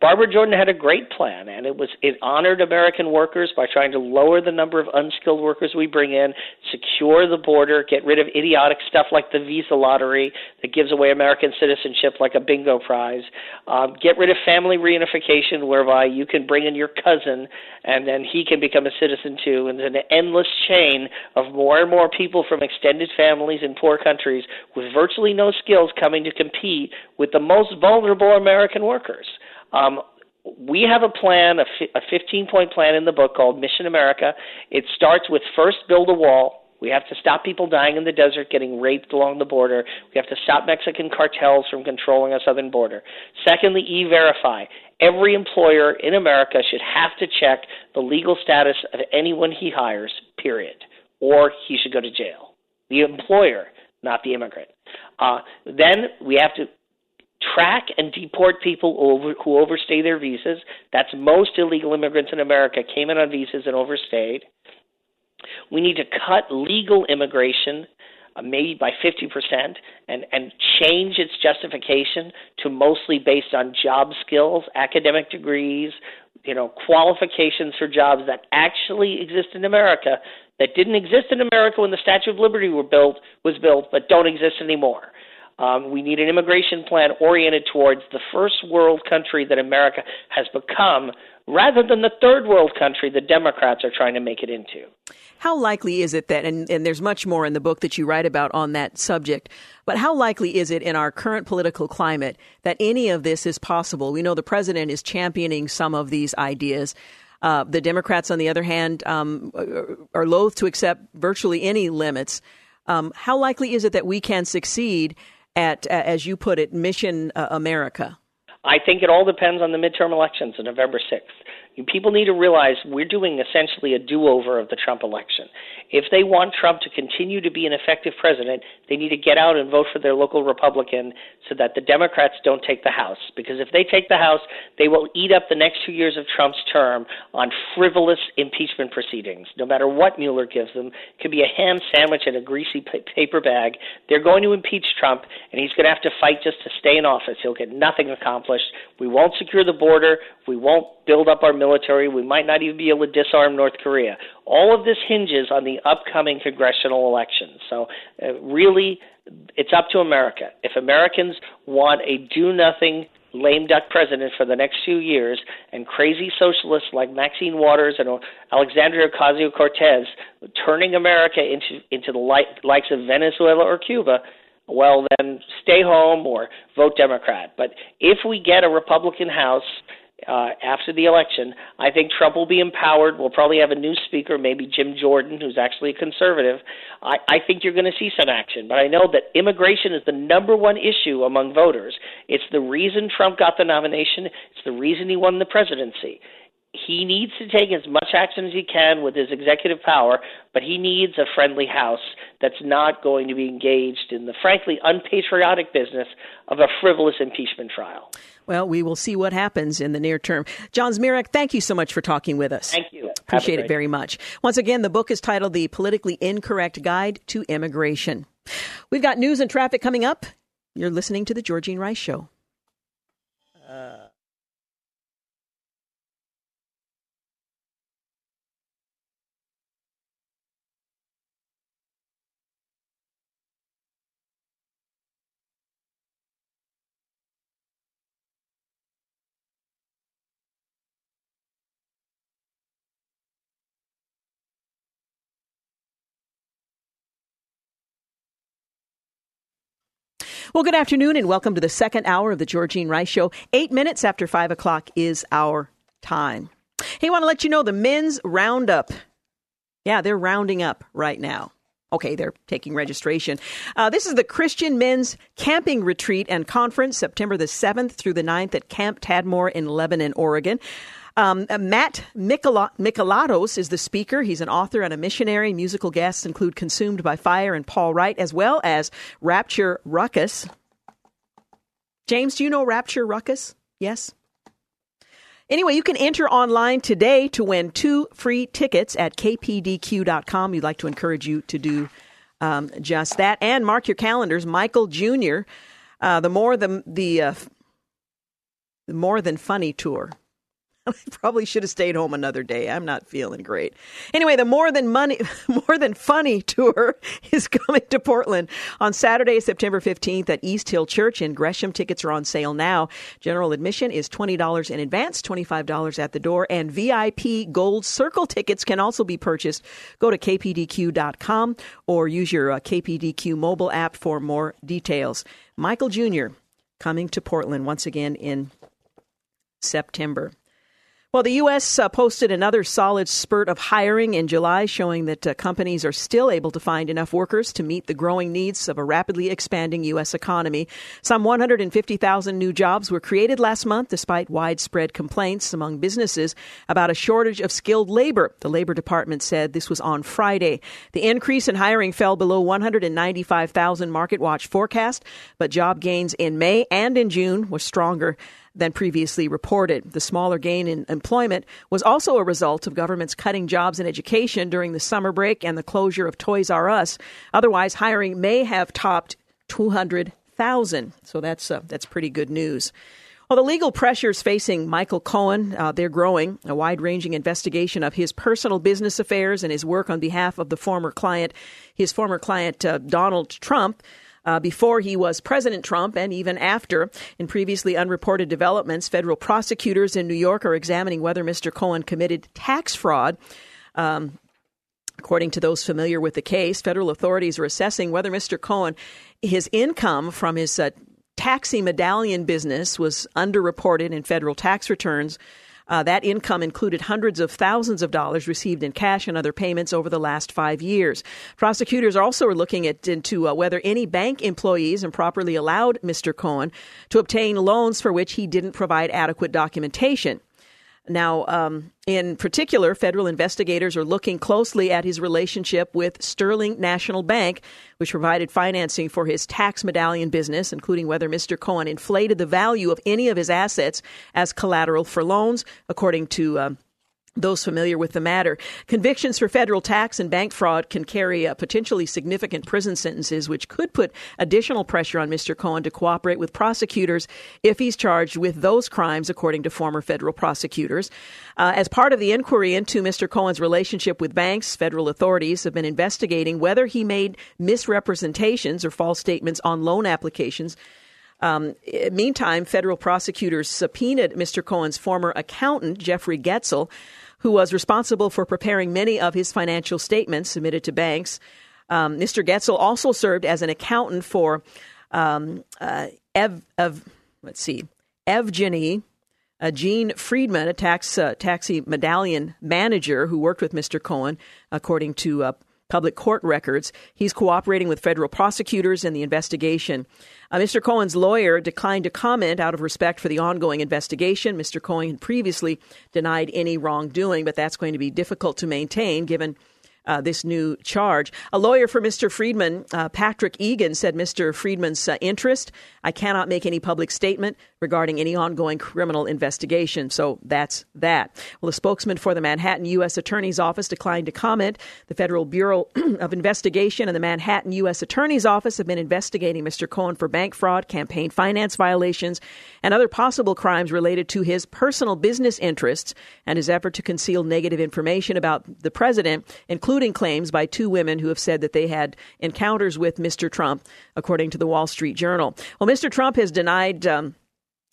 Barbara Jordan had a great plan, and it honored American workers by trying to lower the number of unskilled workers we bring in, secure the border, get rid of idiotic stuff like the visa lottery that gives away American citizenship like a bingo prize, get rid of family reunification whereby you can bring in your cousin and then he can become a citizen too, and then an endless chain of more and more people from extended families in poor countries with virtually no skills coming to compete with the most vulnerable American workers. We have a plan, a 15-point plan in the book called Mission America. It starts with first build a wall. We have to stop people dying in the desert, getting raped along the border. We have to stop Mexican cartels from controlling our southern border. Secondly, E-Verify. Every employer in America should have to check the legal status of anyone he hires, period, or he should go to jail. The employer, not the immigrant. Then we have to track and deport people who overstay their visas. That's most illegal immigrants in America came in on visas and overstayed. We need to cut legal immigration maybe by 50% and change its justification to mostly based on job skills, academic degrees, qualifications for jobs that actually exist in America that didn't exist in America when the Statue of Liberty was built but don't exist anymore. We need an immigration plan oriented towards the first world country that America has become rather than the third world country the Democrats are trying to make it into. How likely is it that, and there's much more in the book that you write about on that subject, but how likely is it in our current political climate that any of this is possible? We know the president is championing some of these ideas. The Democrats, on the other hand, are loath to accept virtually any limits. How likely is it that we can succeed at, as you put it, Mission America? I think it all depends on the midterm elections on November 6th. People need to realize we're doing essentially a do-over of the Trump election. If they want Trump to continue to be an effective president, they need to get out and vote for their local Republican so that the Democrats don't take the House. Because if they take the House, they will eat up the next 2 years of Trump's term on frivolous impeachment proceedings. No matter what Mueller gives them, it could be a ham sandwich and a greasy paper bag. They're going to impeach Trump, and he's going to have to fight just to stay in office. He'll get nothing accomplished. We won't secure the border. We won't build up our military. We might not even be able to disarm North Korea. All of this hinges on the upcoming congressional election. So really, it's up to America. If Americans want a do-nothing, lame-duck president for the next 2 years and crazy socialists like Maxine Waters and Alexandria Ocasio-Cortez turning America into the likes of Venezuela or Cuba, well, then stay home or vote Democrat. But if we get a Republican House, after the election, I think Trump will be empowered. We'll probably have a new speaker, maybe Jim Jordan, who's actually a conservative. I think you're going to see some action. But I know that immigration is the number one issue among voters. It's the reason Trump got the nomination. It's the reason he won the presidency. He needs to take as much action as he can with his executive power, but he needs a friendly house that's not going to be engaged in the, frankly, unpatriotic business of a frivolous impeachment trial. Well, we will see what happens in the near term. John Zmirak, thank you so much for talking with us. Thank you. Appreciate it very much. Once again, the book is titled The Politically Incorrect Guide to Immigration. We've got news and traffic coming up. You're listening to The Georgene Rice Show. Well, good afternoon and welcome to the second hour of the Georgene Rice Show. 8 minutes after 5 o'clock is our time. Hey, I want to let you know the men's roundup. Yeah, they're rounding up right now. Okay, they're taking registration. This is the Christian Men's Camping Retreat and Conference, September the 7th through the 9th at Camp Tadmor in Lebanon, Oregon. Matt Michelatos is the speaker. He's an author and a missionary. Musical guests include Consumed by Fire and Paul Wright, as well as Rapture Ruckus. James, do you know Rapture Ruckus? Yes. Anyway, you can enter online today to win 2 free tickets at kpdq.com. We'd like to encourage you to do just that. And mark your calendars. Michael Jr., the More Than Funny Tour. I probably should have stayed home another day. I'm not feeling great. Anyway, the More Than Funny Tour is coming to Portland on Saturday, September 15th at East Hill Church in Gresham. Tickets are on sale now. General admission is $20 in advance, $25 at the door, and VIP Gold Circle tickets can also be purchased. Go to kpdq.com or use your KPDQ mobile app for more details. Michael Jr. coming to Portland once again in September. Well, the U.S. posted another solid spurt of hiring in July, showing that companies are still able to find enough workers to meet the growing needs of a rapidly expanding U.S. economy. Some 150,000 new jobs were created last month, despite widespread complaints among businesses about a shortage of skilled labor. The Labor Department said this was on Friday. The increase in hiring fell below 195,000 MarketWatch forecast, but job gains in May and in June were stronger than previously reported. The smaller gain in employment was also a result of governments cutting jobs in education during the summer break and the closure of Toys R Us. Otherwise, hiring may have topped 200,000. So that's pretty good news. Well, the legal pressures facing Michael Cohen, they're growing. A wide-ranging investigation of his personal business affairs and his work on behalf of the former client, Donald Trump, before he was President Trump and even after. In previously unreported developments, federal prosecutors in New York are examining whether Mr. Cohen committed tax fraud. According to those familiar with the case, federal authorities are assessing whether Mr. Cohen, his income from his taxi medallion business was underreported in federal tax returns. That income included hundreds of thousands of dollars received in cash and other payments over the last 5 years. Prosecutors also are looking into whether any bank employees improperly allowed Mr. Cohen to obtain loans for which he didn't provide adequate documentation. Now, in particular, federal investigators are looking closely at his relationship with Sterling National Bank, which provided financing for his tax medallion business, including whether Mr. Cohen inflated the value of any of his assets as collateral for loans, according to those familiar with the matter. Convictions for federal tax and bank fraud can carry potentially significant prison sentences, which could put additional pressure on Mr. Cohen to cooperate with prosecutors if he's charged with those crimes, according to former federal prosecutors. As part of the inquiry into Mr. Cohen's relationship with banks, federal authorities have been investigating whether he made misrepresentations or false statements on loan applications. Meantime, federal prosecutors subpoenaed Mr. Cohen's former accountant, Jeffrey Getzel, who was responsible for preparing many of his financial statements submitted to banks. Mr. Getzel also served as an accountant for Evgeny Gene Friedman, a taxi medallion manager who worked with Mr. Cohen, according to public court records. He's cooperating with federal prosecutors in the investigation. Mr. Cohen's lawyer declined to comment out of respect for the ongoing investigation. Mr. Cohen had previously denied any wrongdoing, but that's going to be difficult to maintain given this new charge. A lawyer for Mr. Friedman, Patrick Egan, said Mr. Friedman's interest. I cannot make any public statement regarding any ongoing criminal investigation. So that's that. Well, a spokesman for the Manhattan U.S. Attorney's Office declined to comment. The Federal Bureau of Investigation and the Manhattan U.S. Attorney's Office have been investigating Mr. Cohen for bank fraud, campaign finance violations, and other possible crimes related to his personal business interests and his effort to conceal negative information about the president, including claims by two women who have said that they had encounters with Mr. Trump, according to the Wall Street Journal. Well, Mr. Trump has denied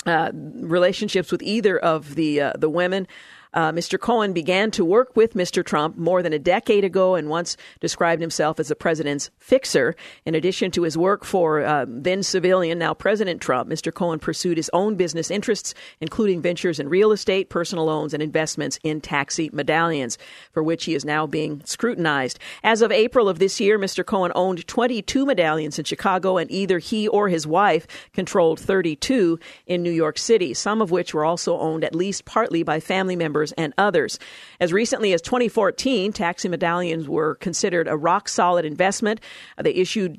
relationships with either of the women. Mr. Cohen began to work with Mr. Trump more than a decade ago and once described himself as the president's fixer. In addition to his work for then civilian, now President Trump, Mr. Cohen pursued his own business interests, including ventures in real estate, personal loans, and investments in taxi medallions, for which he is now being scrutinized. As of April of this year, Mr. Cohen owned 22 medallions in Chicago, and either he or his wife controlled 32 in New York City, some of which were also owned at least partly by family members and others. As recently as 2014, taxi medallions were considered a rock-solid investment. They issued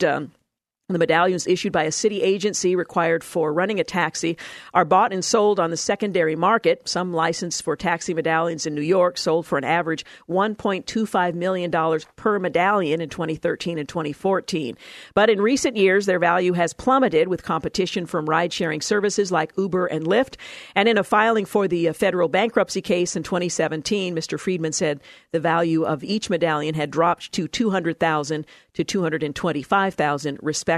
the medallions issued by a city agency required for running a taxi are bought and sold on the secondary market. Some license for taxi medallions in New York sold for an average $1.25 million per medallion in 2013 and 2014. But in recent years, their value has plummeted with competition from ride-sharing services like Uber and Lyft. And in a filing for the federal bankruptcy case in 2017, Mr. Friedman said the value of each medallion had dropped to $200,000 to $225,000 respectively.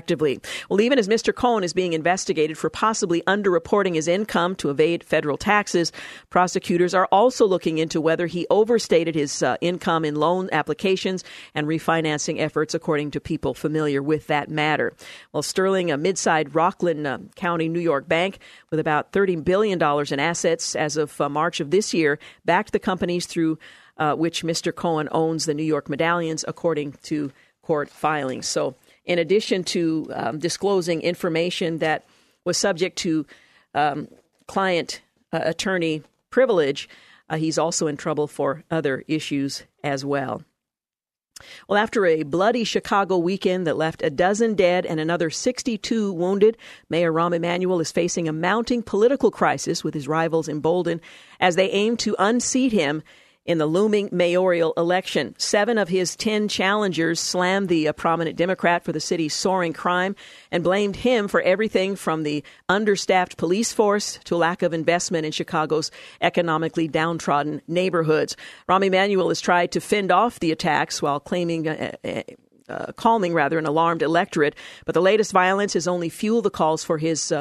Well, even as Mr. Cohen is being investigated for possibly underreporting his income to evade federal taxes, prosecutors are also looking into whether he overstated his income in loan applications and refinancing efforts, according to people familiar with that matter. Well, Sterling, a midside Rockland County, New York bank with about $30 billion in assets as of March of this year, backed the companies through which Mr. Cohen owns the New York medallions, according to court filings. So in addition to disclosing information that was subject to client attorney privilege, he's also in trouble for other issues as well. Well, after a bloody Chicago weekend that left a dozen dead and another 62 wounded, Mayor Rahm Emanuel is facing a mounting political crisis with his rivals emboldened as they aim to unseat him in the looming mayoral election. 7 of his 10 challengers slammed the prominent Democrat for the city's soaring crime and blamed him for everything from the understaffed police force to lack of investment in Chicago's economically downtrodden neighborhoods. Rahm Emanuel has tried to fend off the attacks while calming an alarmed electorate. But the latest violence has only fueled the calls for his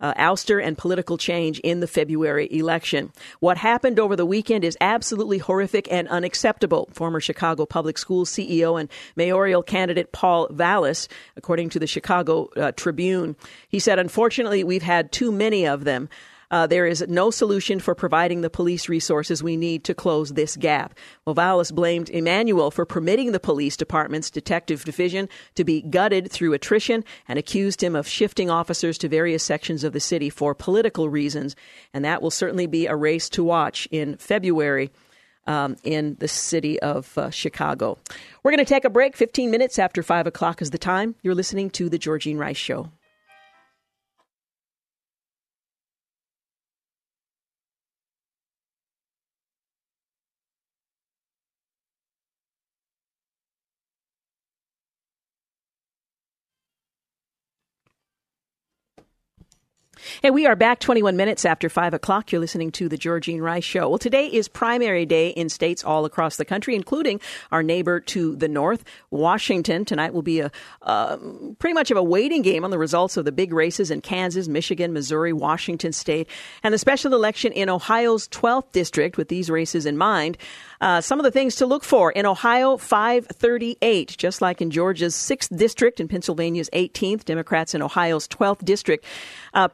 ouster and political change in the February election. What happened over the weekend is absolutely horrific and unacceptable, former Chicago Public Schools CEO and mayoral candidate Paul Vallis, according to the Chicago Tribune. He said, unfortunately, we've had too many of them. There is no solution for providing the police resources we need to close this gap. Well, Vallis blamed Emanuel for permitting the police department's detective division to be gutted through attrition and accused him of shifting officers to various sections of the city for political reasons. And that will certainly be a race to watch in February in the city of Chicago. We're going to take a break. 15 minutes after 5 o'clock is the time. You're listening to The Georgene Rice Show. Hey, we are back 21 minutes after 5 o'clock. You're listening to The Georgene Rice Show. Well, today is primary day in states all across the country, including our neighbor to the north, Washington. Tonight will be pretty much of a waiting game on the results of the big races in Kansas, Michigan, Missouri, Washington State, and the special election in Ohio's 12th district. With these races in mind, some of the things to look for. In Ohio, 538, just like in Georgia's 6th district and Pennsylvania's 18th, Democrats in Ohio's 12th district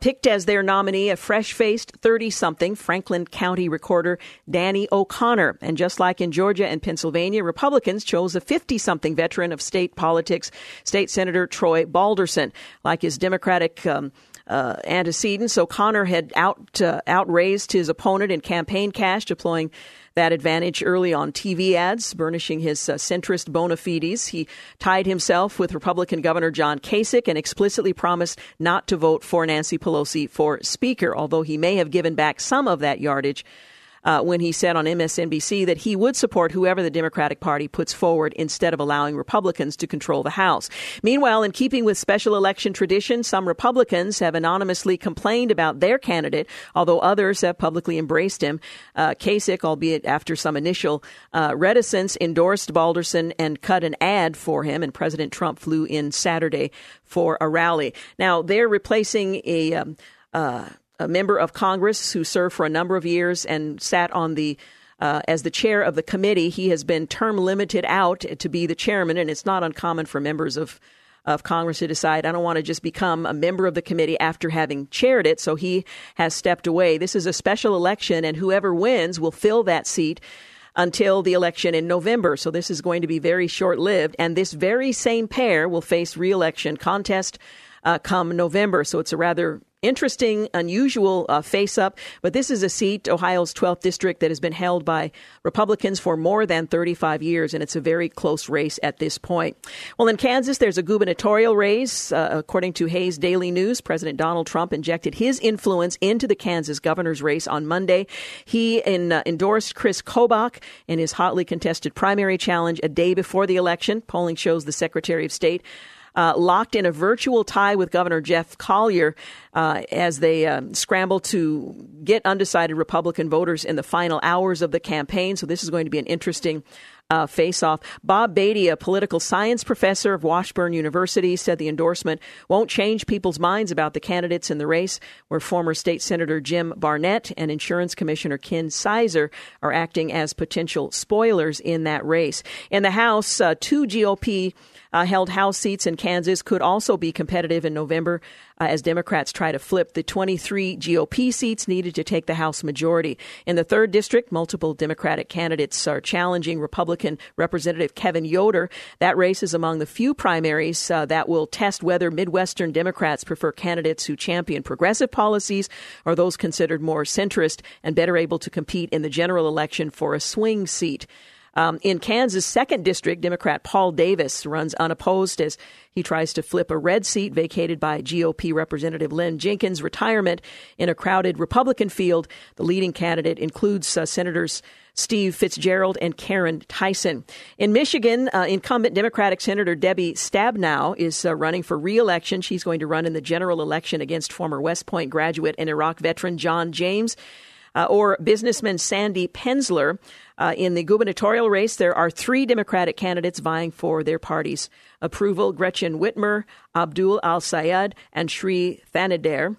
picked as their nominee a fresh-faced 30-something Franklin County recorder, Danny O'Connor. And just like in Georgia and Pennsylvania, Republicans chose a 50-something veteran of state politics, State Senator Troy Balderson. Like his Democratic antecedents, O'Connor had outraised his opponent in campaign cash, deploying that advantage early on TV ads, burnishing his centrist bona fides. He tied himself with Republican Governor John Kasich and explicitly promised not to vote for Nancy Pelosi for Speaker, although he may have given back some of that yardage when he said on MSNBC that he would support whoever the Democratic Party puts forward instead of allowing Republicans to control the House. Meanwhile, in keeping with special election tradition, some Republicans have anonymously complained about their candidate, although others have publicly embraced him. Kasich, albeit after some initial reticence, endorsed Balderson and cut an ad for him, and President Trump flew in Saturday for a rally. Now, they're replacing a member of Congress who served for a number of years and sat on the as the chair of the committee. He has been term limited out to be the chairman, and it's not uncommon for members of Congress to decide, I don't want to just become a member of the committee after having chaired it. So he has stepped away. This is a special election, and whoever wins will fill that seat until the election in November. So this is going to be very short-lived, and this very same pair will face re-election contest come November. So it's a rather interesting, unusual face-up, but this is a seat, Ohio's 12th district, that has been held by Republicans for more than 35 years, and it's a very close race at this point. Well, in Kansas, there's a gubernatorial race. According to Hayes Daily News, President Donald Trump injected his influence into the Kansas governor's race on Monday. He endorsed Chris Kobach in his hotly contested primary challenge a day before the election. Polling shows the Secretary of State locked in a virtual tie with Governor Jeff Collier as they scramble to get undecided Republican voters in the final hours of the campaign. So this is going to be an interesting face-off. Bob Beatty, a political science professor of Washburn University, said the endorsement won't change people's minds about the candidates in the race, where former State Senator Jim Barnett and Insurance Commissioner Ken Sizer are acting as potential spoilers in that race. In the House, two GOP held House seats in Kansas could also be competitive in November as Democrats try to flip the 23 GOP seats needed to take the House majority. In the 3rd District, multiple Democratic candidates are challenging Republican Representative Kevin Yoder. That race is among the few primaries that will test whether Midwestern Democrats prefer candidates who champion progressive policies or those considered more centrist and better able to compete in the general election for a swing seat. In Kansas' 2nd District, Democrat Paul Davis runs unopposed as he tries to flip a red seat vacated by GOP Representative Lynn Jenkins' retirement in a crowded Republican field. The leading candidate includes Senators Steve Fitzgerald and Karen Tyson. In Michigan, incumbent Democratic Senator Debbie Stabenow is running for re-election. She's going to run in the general election against former West Point graduate and Iraq veteran John James or businessman Sandy Pensler. In the gubernatorial race, there are three Democratic candidates vying for their party's approval: Gretchen Whitmer, Abdul Al-Sayed, and Sri Thanader.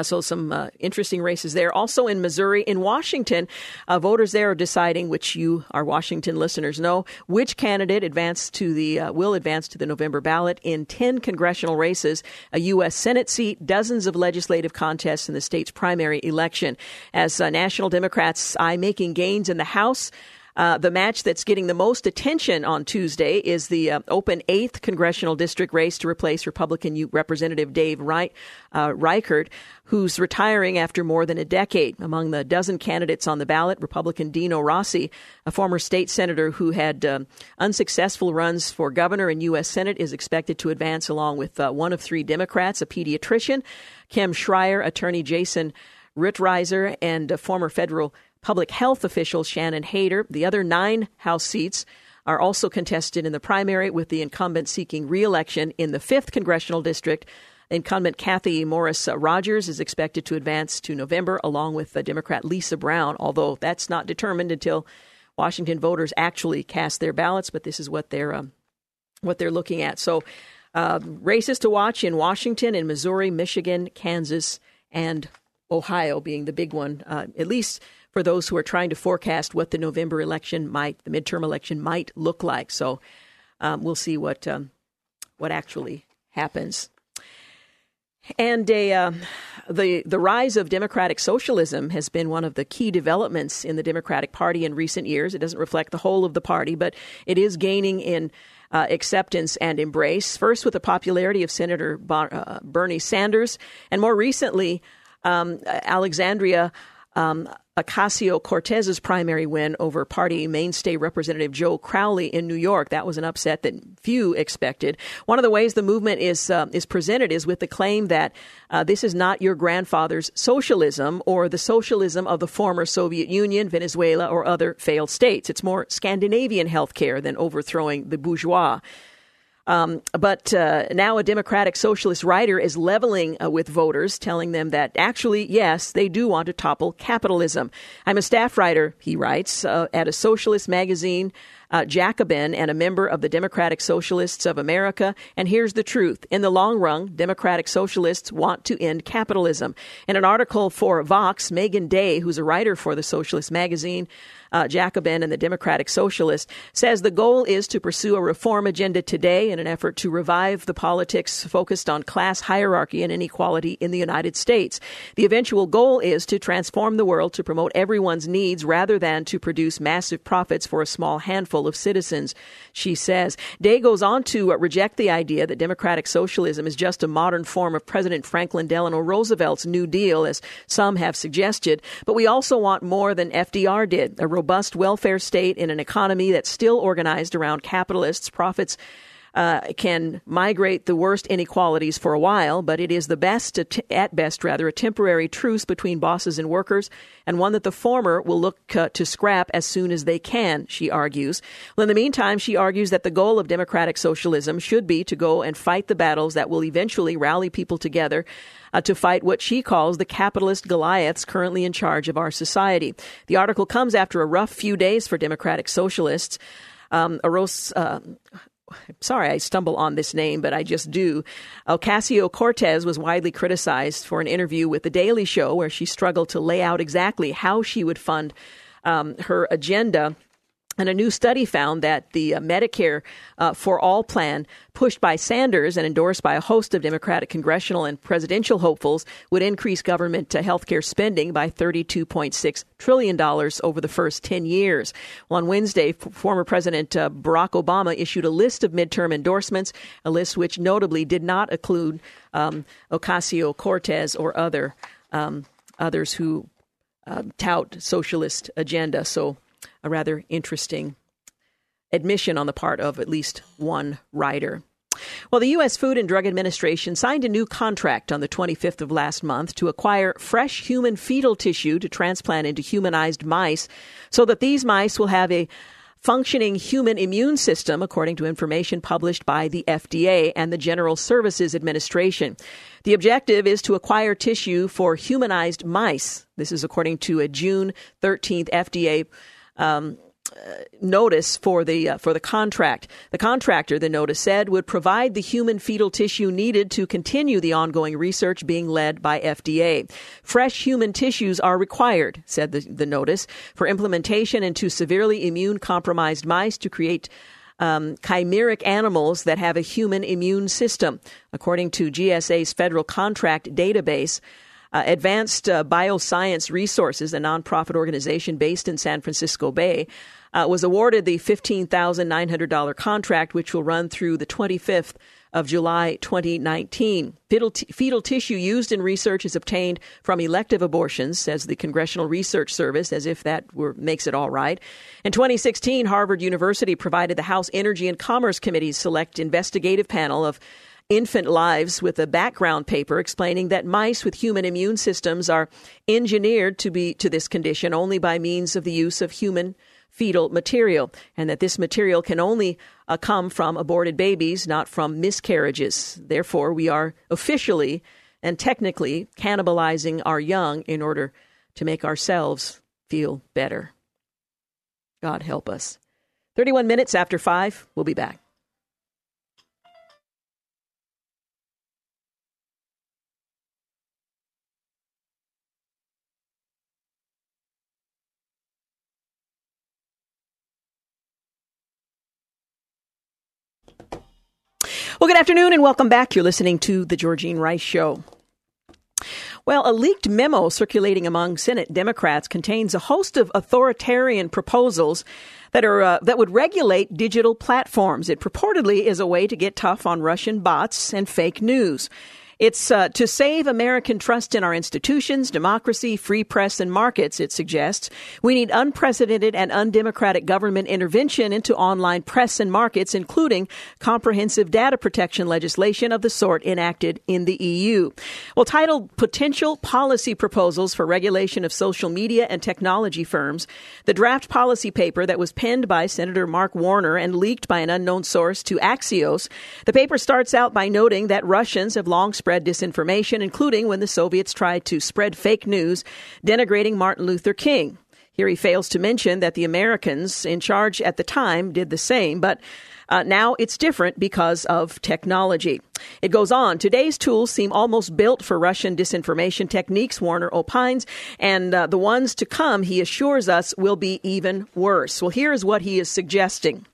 So some interesting races there. Also in Missouri, in Washington, voters there are deciding, which you, our Washington listeners, know, which candidate will advance to the November ballot in 10 congressional races, a U.S. Senate seat, dozens of legislative contests in the state's primary election. As national Democrats eye making gains in the House, the match that's getting the most attention on Tuesday is the open 8th congressional district race to replace Republican Representative Dave Reichert, who's retiring after more than a decade. Among the dozen candidates on the ballot, Republican Dino Rossi, a former state senator who had unsuccessful runs for governor and U.S. Senate, is expected to advance along with one of three Democrats, a pediatrician, Kim Schreier, attorney Jason Rittreiser, and a former federal public health official Shannon Hader. The other 9 House seats are also contested in the primary, with the incumbent seeking re-election in the 5th congressional district. Incumbent Kathy Morris Rogers is expected to advance to November, along with the Democrat Lisa Brown, although that's not determined until Washington voters actually cast their ballots. But this is what they're looking at. So races to watch in Washington, in Missouri, Michigan, Kansas, and Ohio being the big one, at least for those who are trying to forecast what the November election the midterm election might look like. So we'll see what actually happens. And the rise of democratic socialism has been one of the key developments in the Democratic Party in recent years. It doesn't reflect the whole of the party, but it is gaining in acceptance and embrace, first with the popularity of Senator Bernie Sanders, and more recently, Alexandria Ocasio-Cortez's primary win over party mainstay Representative Joe Crowley in New York. That was an upset that few expected. One of the ways the movement is presented is with the claim that this is not your grandfather's socialism or the socialism of the former Soviet Union, Venezuela, or other failed states. It's more Scandinavian health care than overthrowing the bourgeois. But now a Democratic socialist writer is leveling with voters, telling them that actually, yes, they do want to topple capitalism. I'm a staff writer, he writes, at a socialist magazine, Jacobin, and a member of the Democratic Socialists of America. And here's the truth. In the long run, Democratic Socialists want to end capitalism. In an article for Vox, Megan Day, who's a writer for the socialist magazine, Jacobin and the Democratic Socialist, says the goal is to pursue a reform agenda today in an effort to revive the politics focused on class hierarchy and inequality in the United States. The eventual goal is to transform the world to promote everyone's needs rather than to produce massive profits for a small handful of citizens, she says. Day goes on to reject the idea that democratic socialism is just a modern form of President Franklin Delano Roosevelt's New Deal, as some have suggested, but we also want more than FDR did, a robust welfare state in an economy that's still organized around capitalists. Profits can migrate the worst inequalities for a while, but it is the best, at best, a temporary truce between bosses and workers, and one that the former will look to scrap as soon as they can, she argues. Well, in the meantime, she argues that the goal of democratic socialism should be to go and fight the battles that will eventually rally people together to fight what she calls the capitalist Goliaths currently in charge of our society. The article comes after a rough few days for democratic socialists. Sorry, I stumble on this name, but I just do. Ocasio-Cortez was widely criticized for an interview with The Daily Show where she struggled to lay out exactly how she would fund her agenda. And a new study found that the Medicare for All plan pushed by Sanders and endorsed by a host of Democratic congressional and presidential hopefuls would increase government to health care spending by $32.6 trillion over the first 10 years. Well, on Wednesday, former President Barack Obama issued a list of midterm endorsements, a list which notably did not include Ocasio-Cortez or others who tout socialist agenda. So a rather interesting admission on the part of at least one writer. Well, the U.S. Food and Drug Administration signed a new contract on the 25th of last month to acquire fresh human fetal tissue to transplant into humanized mice so that these mice will have a functioning human immune system, according to information published by the FDA and the General Services Administration. The objective is to acquire tissue for humanized mice. This is according to a June 13th FDA notice for the contract. The contractor, the notice said, would provide the human fetal tissue needed to continue the ongoing research being led by FDA. Fresh human tissues are required, said the notice, for implementation into severely immune compromised mice to create chimeric animals that have a human immune system. According to GSA's federal contract database, Advanced Bioscience Resources, a nonprofit organization based in San Francisco Bay, was awarded the $15,900 contract, which will run through the 25th of July 2019. Fetal tissue used in research is obtained from elective abortions, says the Congressional Research Service, as if that makes it all right. In 2016, Harvard University provided the House Energy and Commerce Committee's select investigative panel of infant lives with a background paper explaining that mice with human immune systems are engineered to be to this condition only by means of the use of human fetal material, and that this material can only come from aborted babies, not from miscarriages. Therefore, we are officially and technically cannibalizing our young in order to make ourselves feel better. God help us. 31 minutes after 5, we'll be back. Well, good afternoon and welcome back. You're listening to The Georgene Rice Show. Well, a leaked memo circulating among Senate Democrats contains a host of authoritarian proposals that would regulate digital platforms. It purportedly is a way to get tough on Russian bots and fake news. It's to save American trust in our institutions, democracy, free press, and markets, it suggests. We need unprecedented and undemocratic government intervention into online press and markets, including comprehensive data protection legislation of the sort enacted in the EU. Well, titled Potential Policy Proposals for Regulation of Social Media and Technology Firms, the draft policy paper that was penned by Senator Mark Warner and leaked by an unknown source to Axios, the paper starts out by noting that Russians have long spread disinformation, including when the Soviets tried to spread fake news, denigrating Martin Luther King. Here he fails to mention that the Americans in charge at the time did the same, but now it's different because of technology. It goes on. Today's tools seem almost built for Russian disinformation techniques, Warner opines, and the ones to come, he assures us, will be even worse. Well, here is what he is suggesting,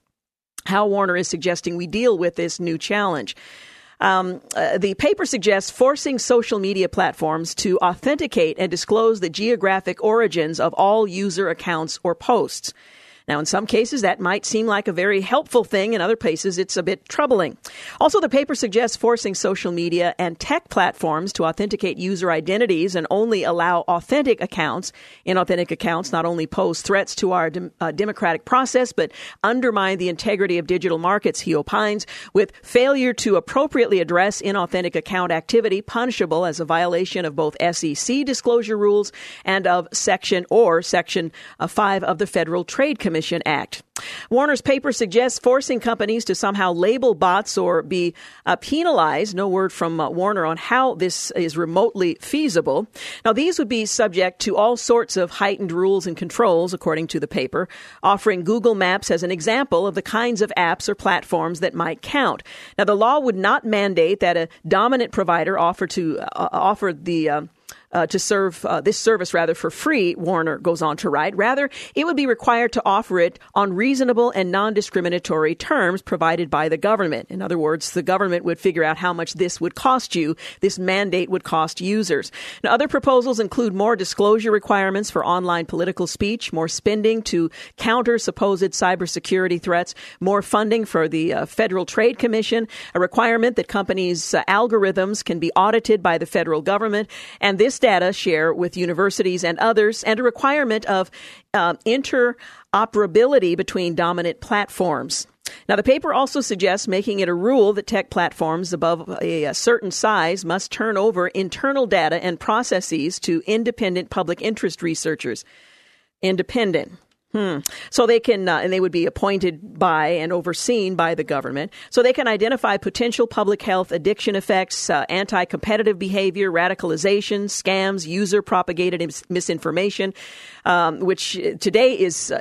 how Warner is suggesting we deal with this new challenge. The paper suggests forcing social media platforms to authenticate and disclose the geographic origins of all user accounts or posts. Now, in some cases, that might seem like a very helpful thing. In other places, it's a bit troubling. Also, the paper suggests forcing social media and tech platforms to authenticate user identities and only allow authentic accounts. Inauthentic accounts not only pose threats to our democratic process, but undermine the integrity of digital markets, he opines, with failure to appropriately address inauthentic account activity punishable as a violation of both SEC disclosure rules and of Section 5 of the Federal Trade Commission Act. Warner's paper suggests forcing companies to somehow label bots or be penalized. No word from Warner on how this is remotely feasible. Now, these would be subject to all sorts of heightened rules and controls, according to the paper, offering Google Maps as an example of the kinds of apps or platforms that might count. Now, the law would not mandate that a dominant provider offer this service for free, Warner goes on to write. Rather, it would be required to offer it on reasonable and non-discriminatory terms provided by the government. In other words, the government would figure out how much this would cost you. This mandate would cost users. Now, other proposals include more disclosure requirements for online political speech, more spending to counter supposed cybersecurity threats, more funding for the Federal Trade Commission, a requirement that companies' algorithms can be audited by the federal government, and this data share with universities and others, and a requirement of interoperability between dominant platforms. Now, the paper also suggests making it a rule that tech platforms above a certain size must turn over internal data and processes to independent public interest researchers. Independent. So they can, and they would be appointed by and overseen by the government, so they can identify potential public health, addiction effects, anti-competitive behavior, radicalization, scams, user-propagated misinformation, which today is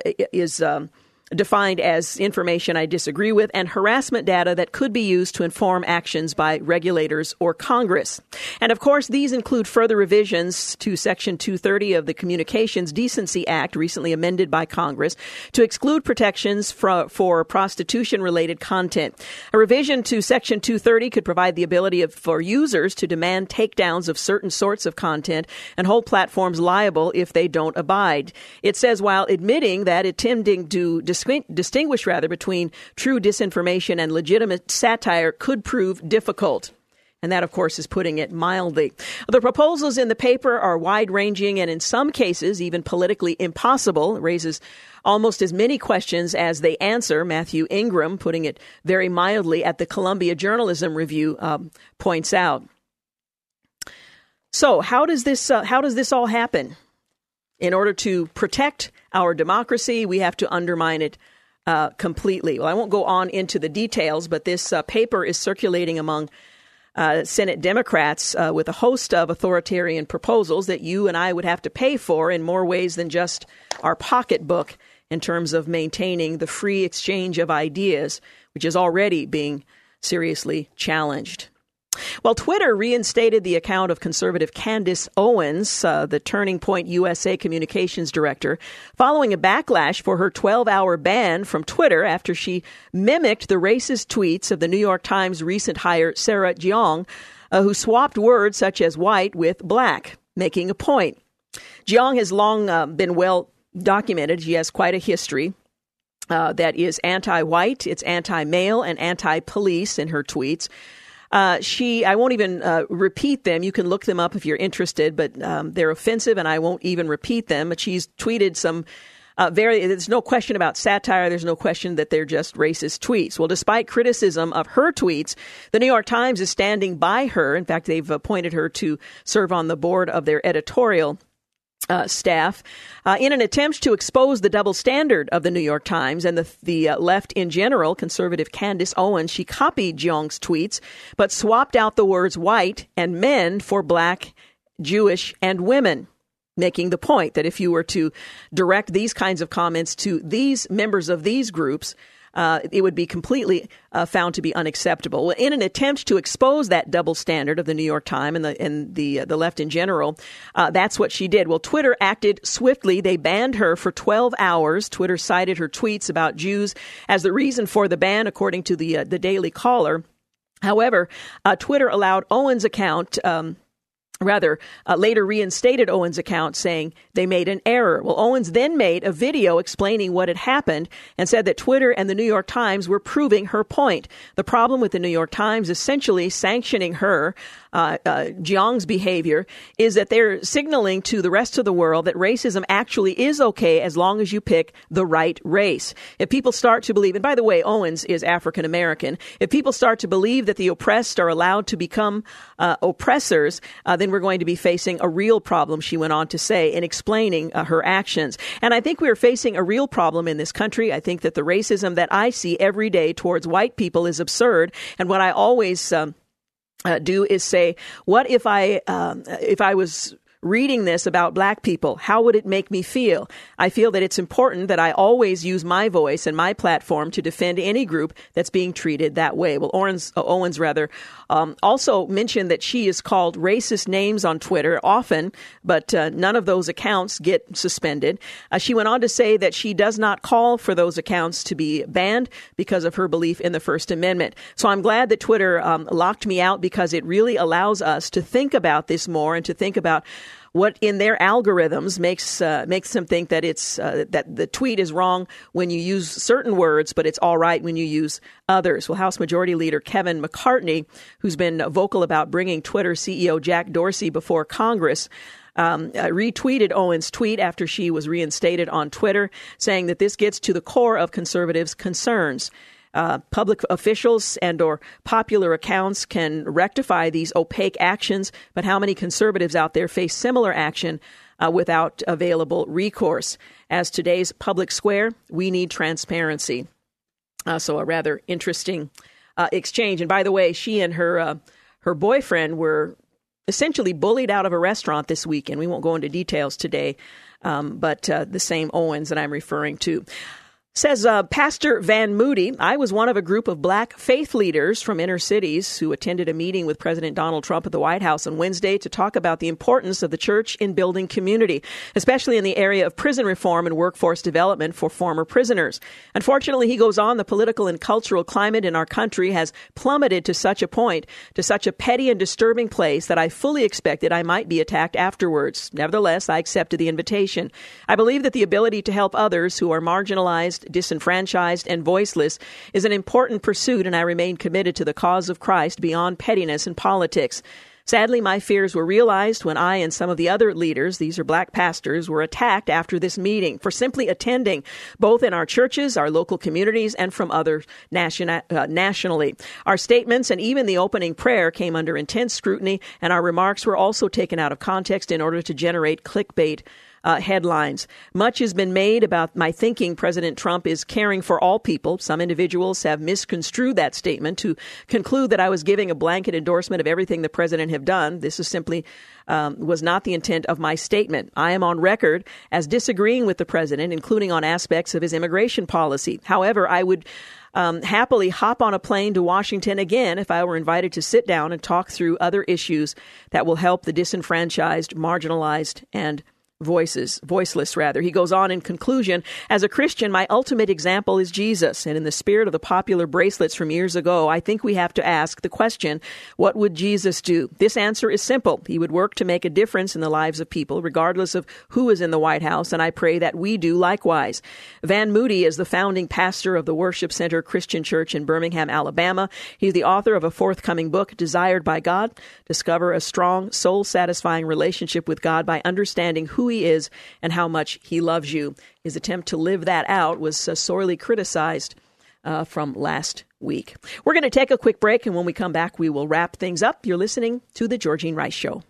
defined as information I disagree with, and harassment data that could be used to inform actions by regulators or Congress. And of course, these include further revisions to Section 230 of the Communications Decency Act, recently amended by Congress, to exclude protections for prostitution-related content. A revision to Section 230 could provide the ability for users to demand takedowns of certain sorts of content and hold platforms liable if they don't abide. It says, while admitting that attempting to distinguish between true disinformation and legitimate satire could prove difficult. And that, of course, is putting it mildly. The proposals in the paper are wide-ranging and in some cases even politically impossible. It raises almost as many questions as they answer, Matthew Ingram, putting it very mildly, at the Columbia Journalism Review, points out. So how does this all happen? In order to protect our democracy, we have to undermine it completely. Well, I won't go on into the details, but this paper is circulating among Senate Democrats with a host of authoritarian proposals that you and I would have to pay for in more ways than just our pocketbook in terms of maintaining the free exchange of ideas, which is already being seriously challenged. Well, Twitter reinstated the account of conservative Candace Owens, the Turning Point USA communications director, following a backlash for her 12-hour ban from Twitter after she mimicked the racist tweets of the New York Times recent hire Sarah Jiang, who swapped words such as white with black, making a point. Jiang has long been well documented. She has quite a history. That is anti-white, it's anti-male, and anti-police in her tweets. I won't even repeat them. You can look them up if you're interested, but they're offensive, and I won't even repeat them. But she's tweeted some there's no question about satire. There's no question that they're just racist tweets. Well, despite criticism of her tweets, the New York Times is standing by her. In fact, they've appointed her to serve on the board of their editorial staff in an attempt to expose the double standard of the New York Times and the left in general. Conservative Candace Owens, she copied Jiang's tweets, but swapped out the words white and men for black, Jewish, and women, making the point that if you were to direct these kinds of comments to these members of these groups, it would be completely found to be unacceptable. In an attempt to expose that double standard of the New York Times and the left in general, that's what she did. Well, Twitter acted swiftly. They banned her for 12 hours. Twitter cited her tweets about Jews as the reason for the ban, according to the Daily Caller. However, Twitter allowed Owens' account later reinstated Owens' account, saying they made an error. Well, Owens then made a video explaining what had happened and said that Twitter and the New York Times were proving her point. The problem with the New York Times essentially sanctioning her, Jiang's behavior, is that they're signaling to the rest of the world that racism actually is okay as long as you pick the right race. If people start to believe, and by the way, Owens is African-American, if people start to believe that the oppressed are allowed to become oppressors, then we're going to be facing a real problem, she went on to say in explaining her actions. And I think we're facing a real problem in this country. I think that the racism that I see every day towards white people is absurd. And what I always do is say, what if I was reading this about black people, how would it make me feel? I feel that it's important that I always use my voice and my platform to defend any group that's being treated that way. Well, Owens also mentioned that she is called racist names on Twitter often, but none of those accounts get suspended. She went on to say that she does not call for those accounts to be banned because of her belief in the First Amendment. So I'm glad that Twitter locked me out, because it really allows us to think about this more and to think about what in their algorithms makes them think that it's that the tweet is wrong when you use certain words, but it's all right when you use others. Well, House Majority Leader Kevin McCartney, who's been vocal about bringing Twitter CEO Jack Dorsey before Congress, retweeted Owens' tweet after she was reinstated on Twitter, saying that this gets to the core of conservatives' concerns. Public officials and or popular accounts can rectify these opaque actions, but how many conservatives out there face similar action without available recourse? As today's public square, we need transparency. So a rather interesting exchange. And by the way, she and her boyfriend were essentially bullied out of a restaurant this weekend. We won't go into details today, but the same Owens that I'm referring to. Says Pastor Van Moody, I was one of a group of black faith leaders from inner cities who attended a meeting with President Donald Trump at the White House on Wednesday to talk about the importance of the church in building community, especially in the area of prison reform and workforce development for former prisoners. Unfortunately, he goes on, the political and cultural climate in our country has plummeted to such a point, to such a petty and disturbing place, that I fully expected I might be attacked afterwards. Nevertheless, I accepted the invitation. I believe that the ability to help others who are marginalized, disenfranchised, and voiceless is an important pursuit, and I remain committed to the cause of Christ beyond pettiness and politics. Sadly, my fears were realized when I and some of the other leaders, these are black pastors, were attacked after this meeting for simply attending, both in our churches, our local communities, and from others nationally. Our statements and even the opening prayer came under intense scrutiny, and our remarks were also taken out of context in order to generate clickbait headlines. Much has been made about my thinking President Trump is caring for all people. Some individuals have misconstrued that statement to conclude that I was giving a blanket endorsement of everything the president have done. This is simply was not the intent of my statement. I am on record as disagreeing with the president, including on aspects of his immigration policy. However, I would happily hop on a plane to Washington again if I were invited to sit down and talk through other issues that will help the disenfranchised, marginalized, and voiceless. He goes on in conclusion, as a Christian, my ultimate example is Jesus. And in the spirit of the popular bracelets from years ago, I think we have to ask the question, what would Jesus do? This answer is simple. He would work to make a difference in the lives of people, regardless of who is in the White House. And I pray that we do likewise. Van Moody is the founding pastor of the Worship Center Christian Church in Birmingham, Alabama. He's the author of a forthcoming book, Desired by God, Discover a Strong, Soul-Satisfying Relationship with God by Understanding Who He is and How Much He Loves You. His attempt to live that out was sorely criticized from last week. We're going to take a quick break, and when we come back, we will wrap things up. You're listening to The Georgene Rice Show.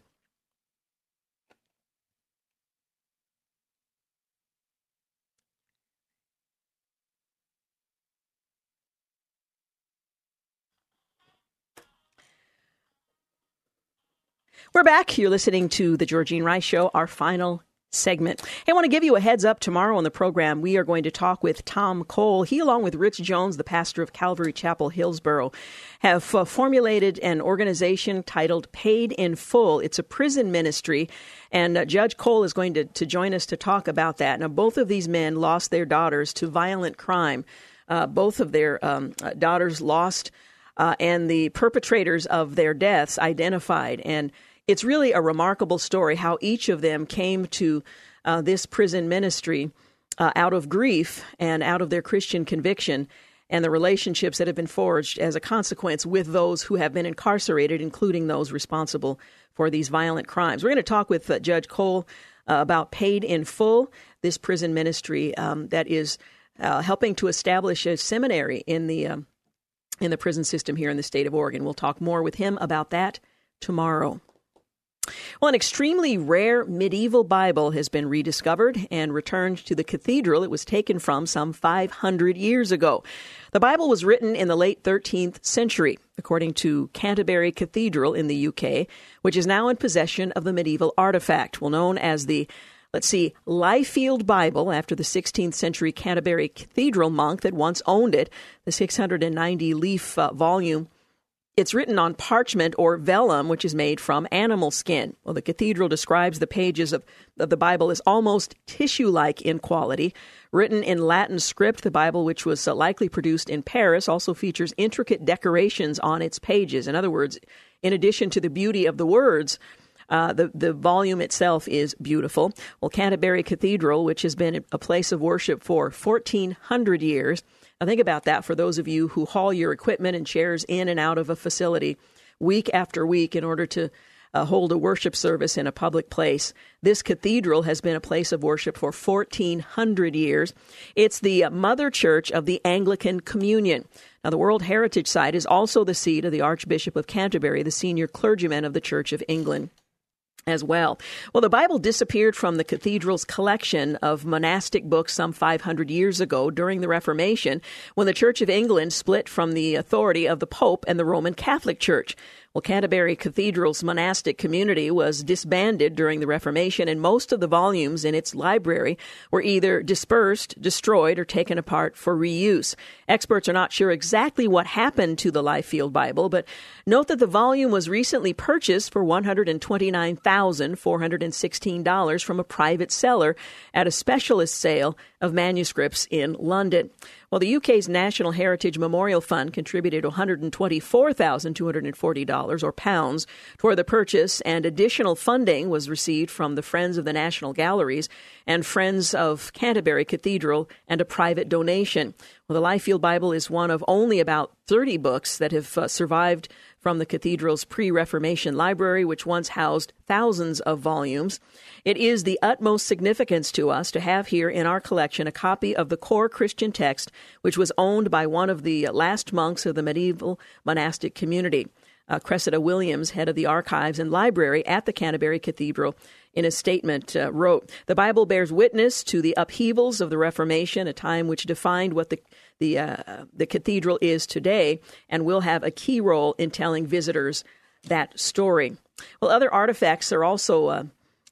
We're back. You're listening to The Georgene Rice Show, our final segment. Hey, I want to give you a heads up. Tomorrow on the program, we are going to talk with Tom Cole. He, along with Rich Jones, the pastor of Calvary Chapel, Hillsboro, have formulated an organization titled Paid in Full. It's a prison ministry, and Judge Cole is going to join us to talk about that. Now, both of these men lost their daughters to violent crime. Both of their daughters lost, and the perpetrators of their deaths identified. And it's really a remarkable story how each of them came to this prison ministry out of grief and out of their Christian conviction, and the relationships that have been forged as a consequence with those who have been incarcerated, including those responsible for these violent crimes. We're going to talk with Judge Cole about Paid in Full, this prison ministry that is helping to establish a seminary in the prison system here in the state of Oregon. We'll talk more with him about that tomorrow. Well, an extremely rare medieval Bible has been rediscovered and returned to the cathedral it was taken from some 500 years ago. The Bible was written in the late 13th century, according to Canterbury Cathedral in the UK, which is now in possession of the medieval artifact, well known as the, Lyfield Bible, after the 16th century Canterbury Cathedral monk that once owned it, the 690-leaf volume. It's written on parchment or vellum, which is made from animal skin. Well, the cathedral describes the pages of the Bible as almost tissue-like in quality. Written in Latin script, the Bible, which was likely produced in Paris, also features intricate decorations on its pages. In other words, in addition to the beauty of the words, the volume itself is beautiful. Well, Canterbury Cathedral, which has been a place of worship for 1,400 years, I think about that for those of you who haul your equipment and chairs in and out of a facility week after week in order to hold a worship service in a public place. This cathedral has been a place of worship for 1,400 years. It's the mother church of the Anglican Communion. Now, the World Heritage Site is also the seat of the Archbishop of Canterbury, the senior clergyman of the Church of England as well. Well, the Bible disappeared from the cathedral's collection of monastic books some 500 years ago during the Reformation, when the Church of England split from the authority of the Pope and the Roman Catholic Church. Well, Canterbury Cathedral's monastic community was disbanded during the Reformation, and most of the volumes in its library were either dispersed, destroyed, or taken apart for reuse. Experts are not sure exactly what happened to the Lyfield Bible, but note that the volume was recently purchased for $129,416 from a private seller at a specialist sale of manuscripts in London. Well, the UK's National Heritage Memorial Fund contributed $124,240 or pounds toward the purchase, and additional funding was received from the Friends of the National Galleries and Friends of Canterbury Cathedral and a private donation. Well, the Lyfield Bible is one of only about 30 books that have survived from the cathedral's pre-Reformation library, which once housed thousands of volumes. It is the utmost significance to us to have here in our collection a copy of the core Christian text, which was owned by one of the last monks of the medieval monastic community. Cressida Williams, head of the archives and library at the Canterbury Cathedral, in a statement wrote, "The Bible bears witness to the upheavals of the Reformation, a time which defined what the cathedral is today, and will have a key role in telling visitors that story." Well, other artifacts are also